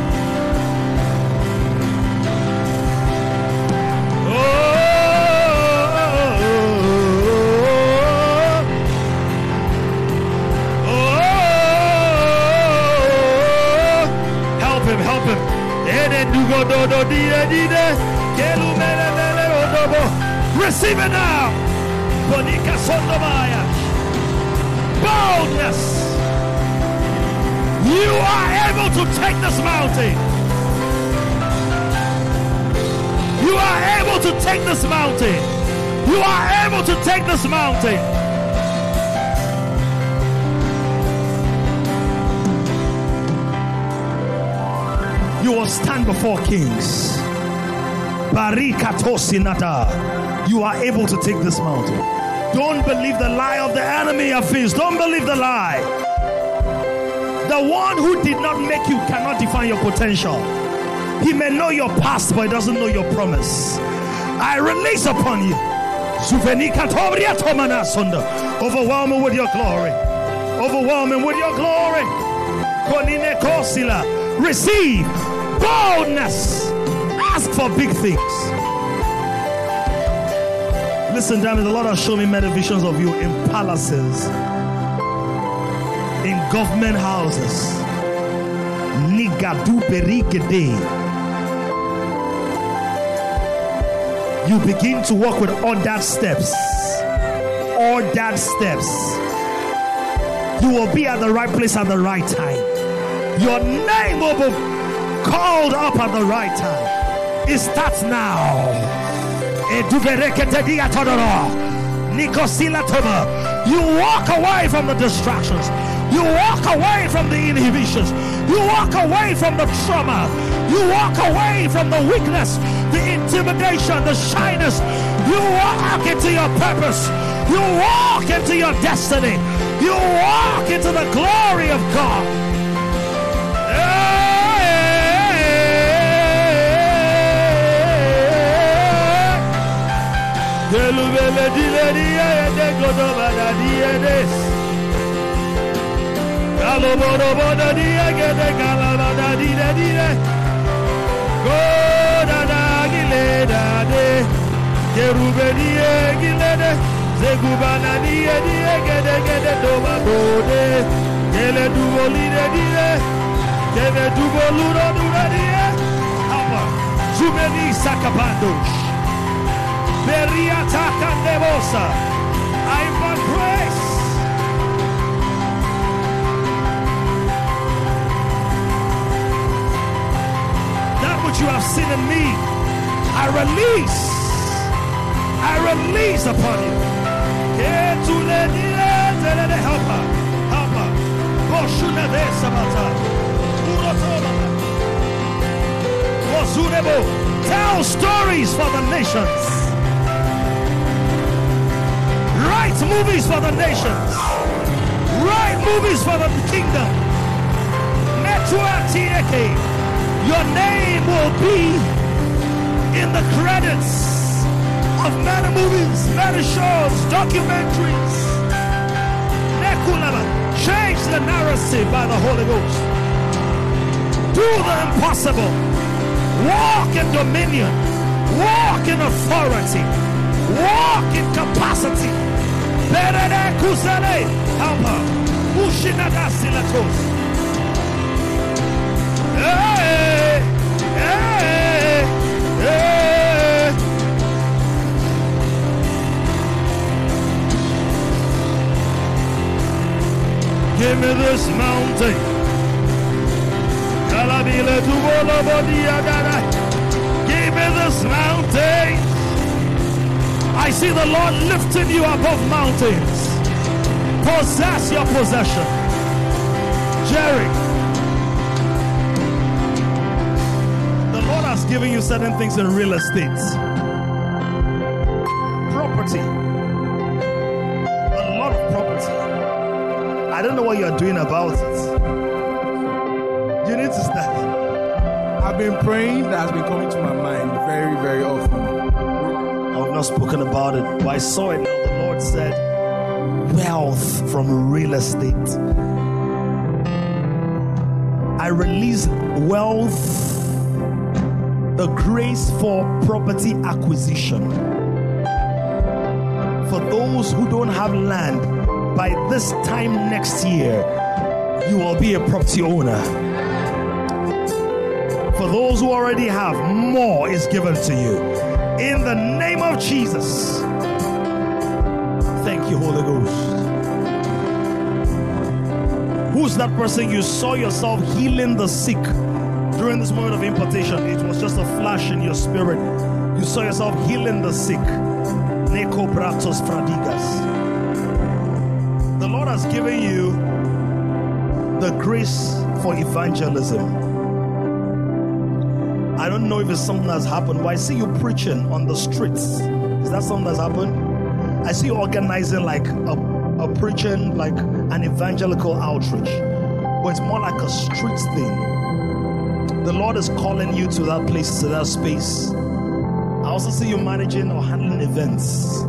Receive it now. Boldness. You are able to take this mountain. You are able to take this mountain. You are able to take this mountain. You will stand before kings. You are able to take this mountain. Don't believe the lie of the enemy, Ephesians. Don't believe the lie. The one who did not make you cannot define your potential. He may know your past, but he doesn't know your promise. I release upon you. Overwhelm him with your glory. Overwhelm him with your glory. Receive. Boldness. Ask for big things. Listen, Dami, the Lord has shown me many visions of you in palaces, in government houses. You begin to walk with ordered steps. Ordered steps. You will be at the right place at the right time. Your name will be called up at the right time. It starts now. You walk away from the distractions. You walk away from the inhibitions. You walk away from the trauma. You walk away from the weakness, the intimidation, the shyness. You walk into your purpose. You walk into your destiny. You walk into the glory of God. Go Beriataka Devosa, I'm a grace. That which you have seen in me, I release. I release upon you. Help her. Help her. Boshuna de Sabata. Urotoma. Tell stories for the nations. Write movies for the nations. Write movies for the kingdom. Your name will be in the credits of many movies, many shows, documentaries. Change the narrative by the Holy Ghost. Do the impossible. Walk in dominion. Walk in authority. Walk in capacity. Berede Kusane, help her. Ushinada Silatos. Hey, hey, hey. this mountain. Give me this mountain. I see the Lord lifting you above mountains. Possess your possession. Jerry, the Lord has given you certain things in real estate. Property. A lot of property. I don't know what you're doing about it. You need to start. I've been praying. That has been coming to my mind very, very often. I've not spoken about it, but I saw it. The Lord said, wealth from real estate. I release wealth, the grace for property acquisition. For those who don't have land, by this time next year, you will be a property owner. For those who already have, more is given to you. In the name of Jesus. Thank you, Holy Ghost. Who's that person you saw yourself healing the sick during this moment of impartation? It was just a flash in your spirit. You saw yourself healing the sick. The Lord has given you the grace for evangelism. I don't know if it's something that's happened, but I see you preaching on the streets. Is that something that's happened? I see you organizing like a, a preaching, like an evangelical outreach. But it's more like a street thing. The Lord is calling you to that place, to that space. I also see you managing or handling events.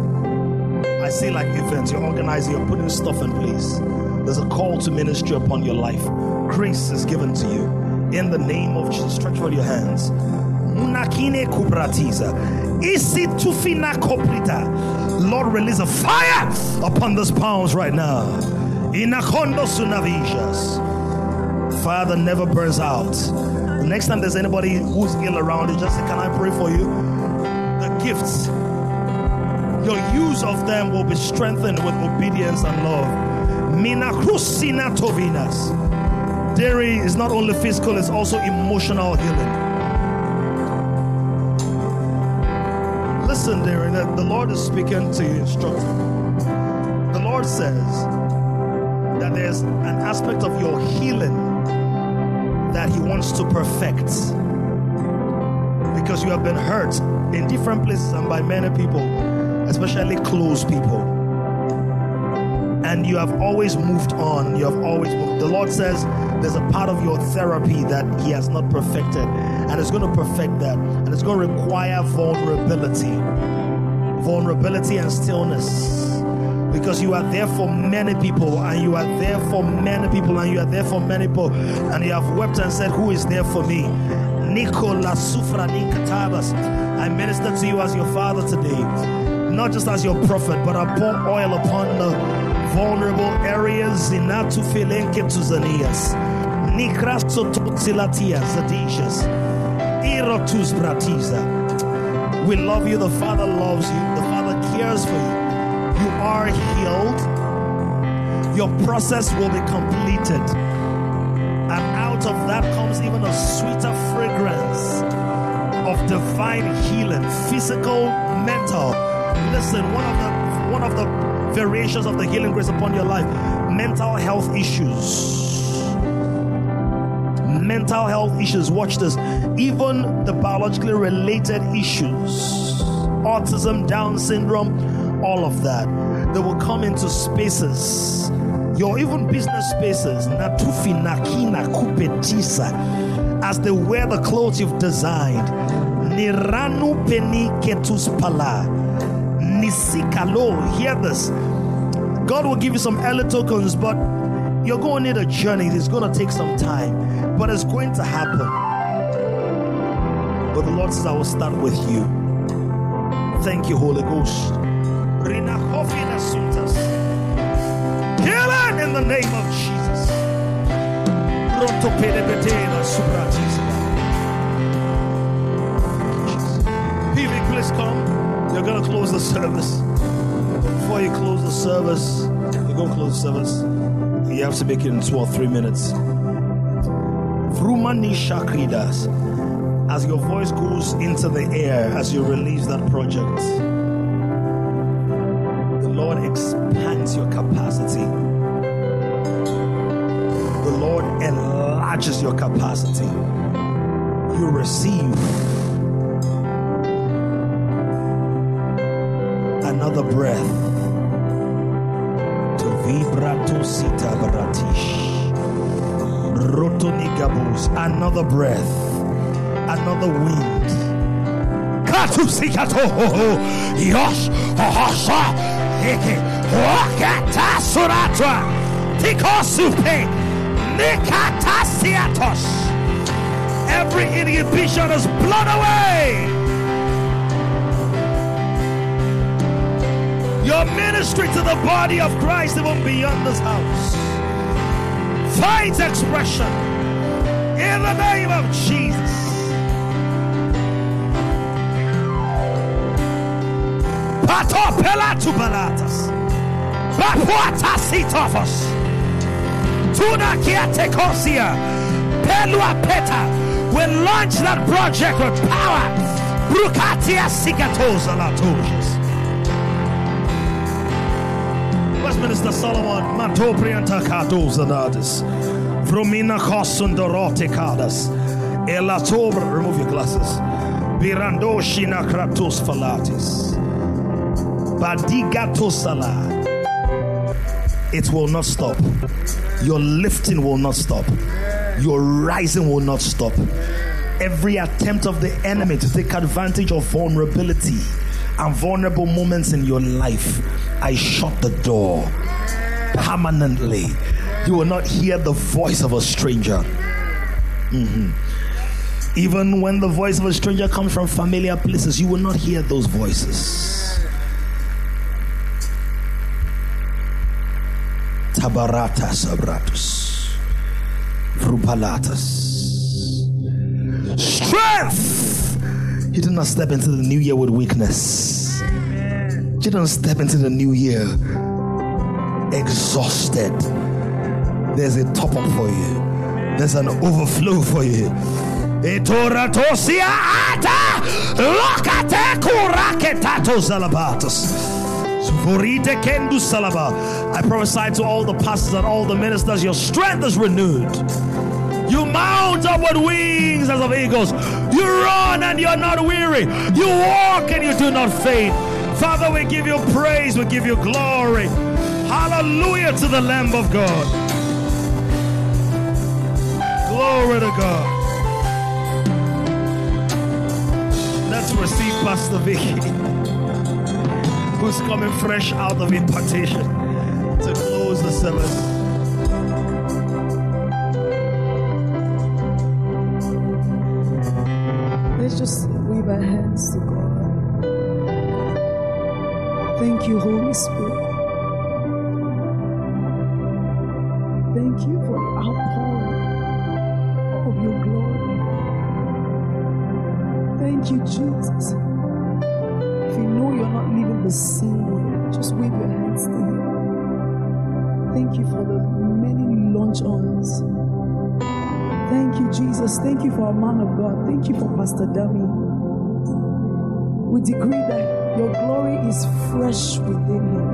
I see like events. You're organizing, you're putting stuff in place. There's a call to ministry upon your life. Grace is given to you. In the name of Jesus, stretch out your hands. Munakine kubratiza. Isi tufina koplita. Lord, release a fire upon these palms right now. Inakondo sunavijas. Fire that never burns out. The next time there's anybody who's ill around you, just say, can I pray for you? The gifts, your use of them will be strengthened with obedience and love. Minakrusina tovinas. Derry is not only physical, it's also emotional healing. Listen, Darren, the Lord is speaking to you, instructing. The Lord says that there's an aspect of your healing that He wants to perfect, because you have been hurt in different places and by many people, especially close people, and you have always moved on. You have always moved. The Lord says there's a part of your therapy that He has not perfected, and it's going to perfect that, and it's going to require vulnerability vulnerability and stillness, because you are there for many people and you are there for many people and you are there for many people and you have wept and said, who is there for me? Nicola Sufra Nikatabas, I minister to you as your father today, not just as your prophet, but I pour oil upon the vulnerable areas. Inatu Filenke Tuzanias Nikrasto Toxilatia Zadishas. We love you. The Father loves you. The Father cares for you. You are healed. Your process will be completed. And out of that comes even a sweeter fragrance of divine healing, physical, mental. Listen, one of the, one of the variations of the healing grace upon your life, mental health issues. Mental health issues, watch this, even the biologically related issues, autism, Down syndrome, all of that, they will come into spaces, your even business spaces, as they wear the clothes you've designed. Hear this, God will give you some early tokens, but you're going to need a journey. It's going to take some time, but it's going to happen. But the Lord says, I will start with you. Thank you, Holy Ghost. Healing in the name of Jesus. P V, please come. You're going to close the service. Before you close the service, you're going to close the service. you have to make it in two or three minutes. Rumani Shakridas, as your voice goes into the air, as you release that project, the Lord expands your capacity. The Lord enlarges your capacity. You receive another breath. To vibrato sita baratish. Rotonigabus, another breath, another wind. Katusikato, Yosh, Hosha, Hiki, Wakata Suratra, Tikosupe, Nikatasiatos. Every inhibition is blown away. Your ministry to the body of Christ, even beyond this house, finds expression in the name of Jesus. Pato pelatu balatas, bapuata sitofos, tuna kiate kosia, pelua peta. Will launch that project with power. Brukatia sigatos alatos. Westminster Solomon, Mato Prianta Katos Adadis. Vromina Kosundorote Kadas. Elatobra, remove your glasses. Birando Shina Kratos Falatis. Badigato Salah. It will not stop. Your lifting will not stop. Your rising will not stop. Every attempt of the enemy to take advantage of vulnerability and vulnerable moments in your life, I shut the door permanently. You will not hear the voice of a stranger. Mm-hmm. Even when the voice of a stranger comes from familiar places, you will not hear those voices. Tabarata sabratus, rupalatas. Strength! You do not step into the new year with weakness. You don't step into the new year exhausted. There's a top up for you. There's an overflow for you. I prophesy to all the pastors and all the ministers, your strength is renewed. You mount up with wings as of eagles. You run and you're not weary. You walk and you do not faint. Father, we give you praise, we give you glory. Hallelujah to the Lamb of God. Glory to God. Let's receive Pastor Vicky, who's coming fresh out of impartation to close the service. Let's just wave our hands to God. Thank you, Holy Spirit. Thank you for the outpouring of your glory. Thank you, Jesus. If you know you're not leaving the same way, just wave your hands to Him. Thank you for the many launch ons. Thank you, Jesus. Thank you for our man of God. Thank you for Pastor Dami. We decree that your glory is fresh within him.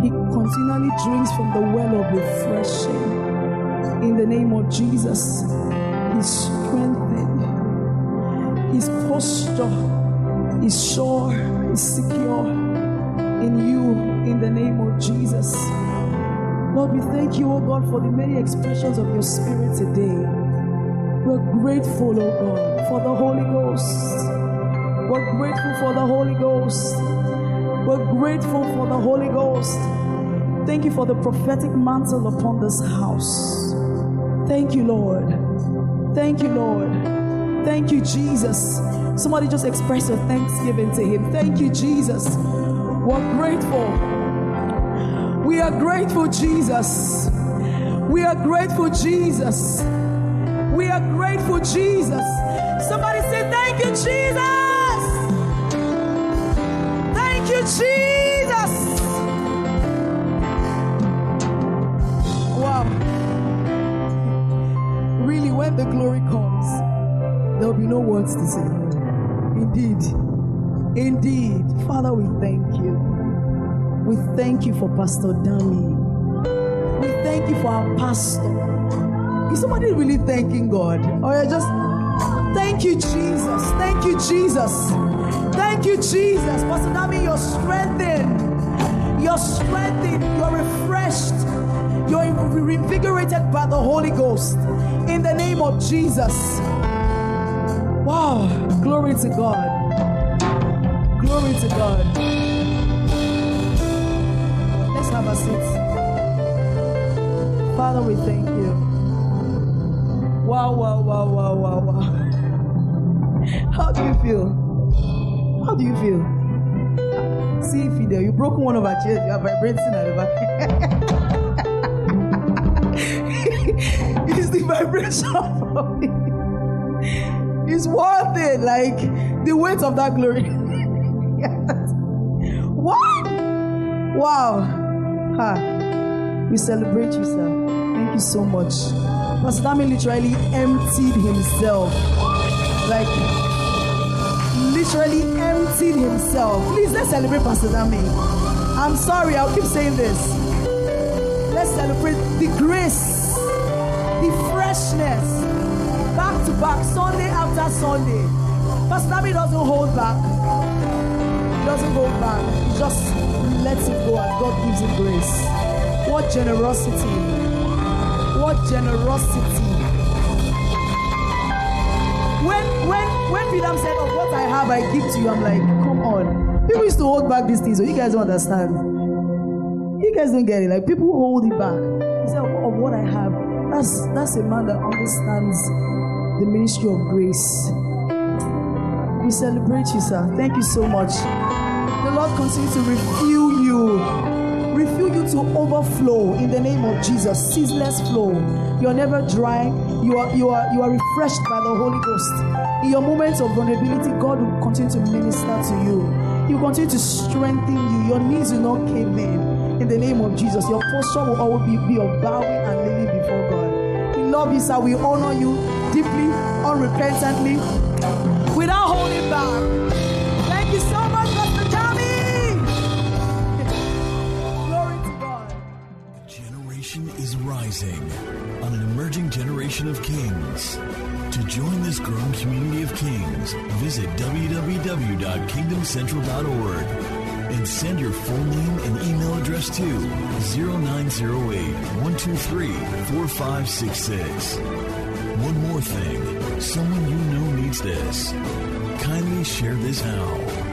He continually drinks from the well of refreshing. In the name of Jesus, he's strengthened. His posture is sure, is secure in you. In the name of Jesus. Lord, we thank you, O God, for the many expressions of your spirit today. We're grateful, O God, for the Holy Ghost. We're grateful for the Holy Ghost. We're grateful for the Holy Ghost. Thank you for the prophetic mantle upon this house. Thank you, Lord. Thank you, Lord. Thank you, Jesus. Somebody just express your thanksgiving to Him. Thank you, Jesus. We're grateful. We are grateful, Jesus. We are grateful, Jesus. We are grateful, Jesus. Somebody say, thank you, Jesus. Thank you, Jesus. words to say. Indeed, indeed, Father, we thank you. We thank you for Pastor Dami. We thank you for our pastor. Is somebody really thanking God? Or you're just, thank you, Jesus. Thank you, Jesus. Thank you, Jesus. Pastor Dami, you're strengthened. You're strengthened. You're refreshed. You're reinvigorated by the Holy Ghost. In the name of Jesus. Wow. Glory to God. Glory to God. Let's have a seat. Father, we thank you. Wow, wow, wow, wow, wow, wow. How do you feel? How do you feel? See if you there. You broke one of our chairs. You are vibrating at the back. It's the vibration of it. It's worth it, like the weight of that glory. Yes. What? Wow. Ha. We celebrate you, sir. Thank you so much. Pastor Dami literally emptied himself. Like, literally emptied himself. Please, let's celebrate Pastor Dami. I'm sorry, I'll keep saying this. Let's celebrate the grace. The freshness, back to back, Sunday after Sunday. Pastor Dami doesn't hold back. He doesn't hold back. He just lets it go and God gives him grace. What generosity. What generosity. When when when Bidam said, "Of what I have, I give to you," I'm like, come on. People used to hold back these things, so you guys don't understand. You guys don't get it. Like, people hold it back. He said, "Of what I have." That's, that's a man that understands the ministry of grace. We celebrate you, sir. Thank you so much. The Lord continues to refill you. Refill you to overflow in the name of Jesus. Ceaseless flow. You're never dry. You are, you are, you are refreshed by the Holy Ghost. In your moments of vulnerability, God will continue to minister to you. He will continue to strengthen you. Your knees will not cave in. In the name of Jesus. Your posture will always be, be of bowing and kneeling before God. Love you, sir. We honor you deeply, unrepentantly, without holding back. Thank you so much, Pastor Dami. Glory to God. A generation is rising on an emerging generation of kings. To join this growing community of kings, visit w w w dot kingdom central dot org. And send your full name and email address to zero nine zero eight, one two three, four five six six. One more thing, someone you know needs this. Kindly share this now.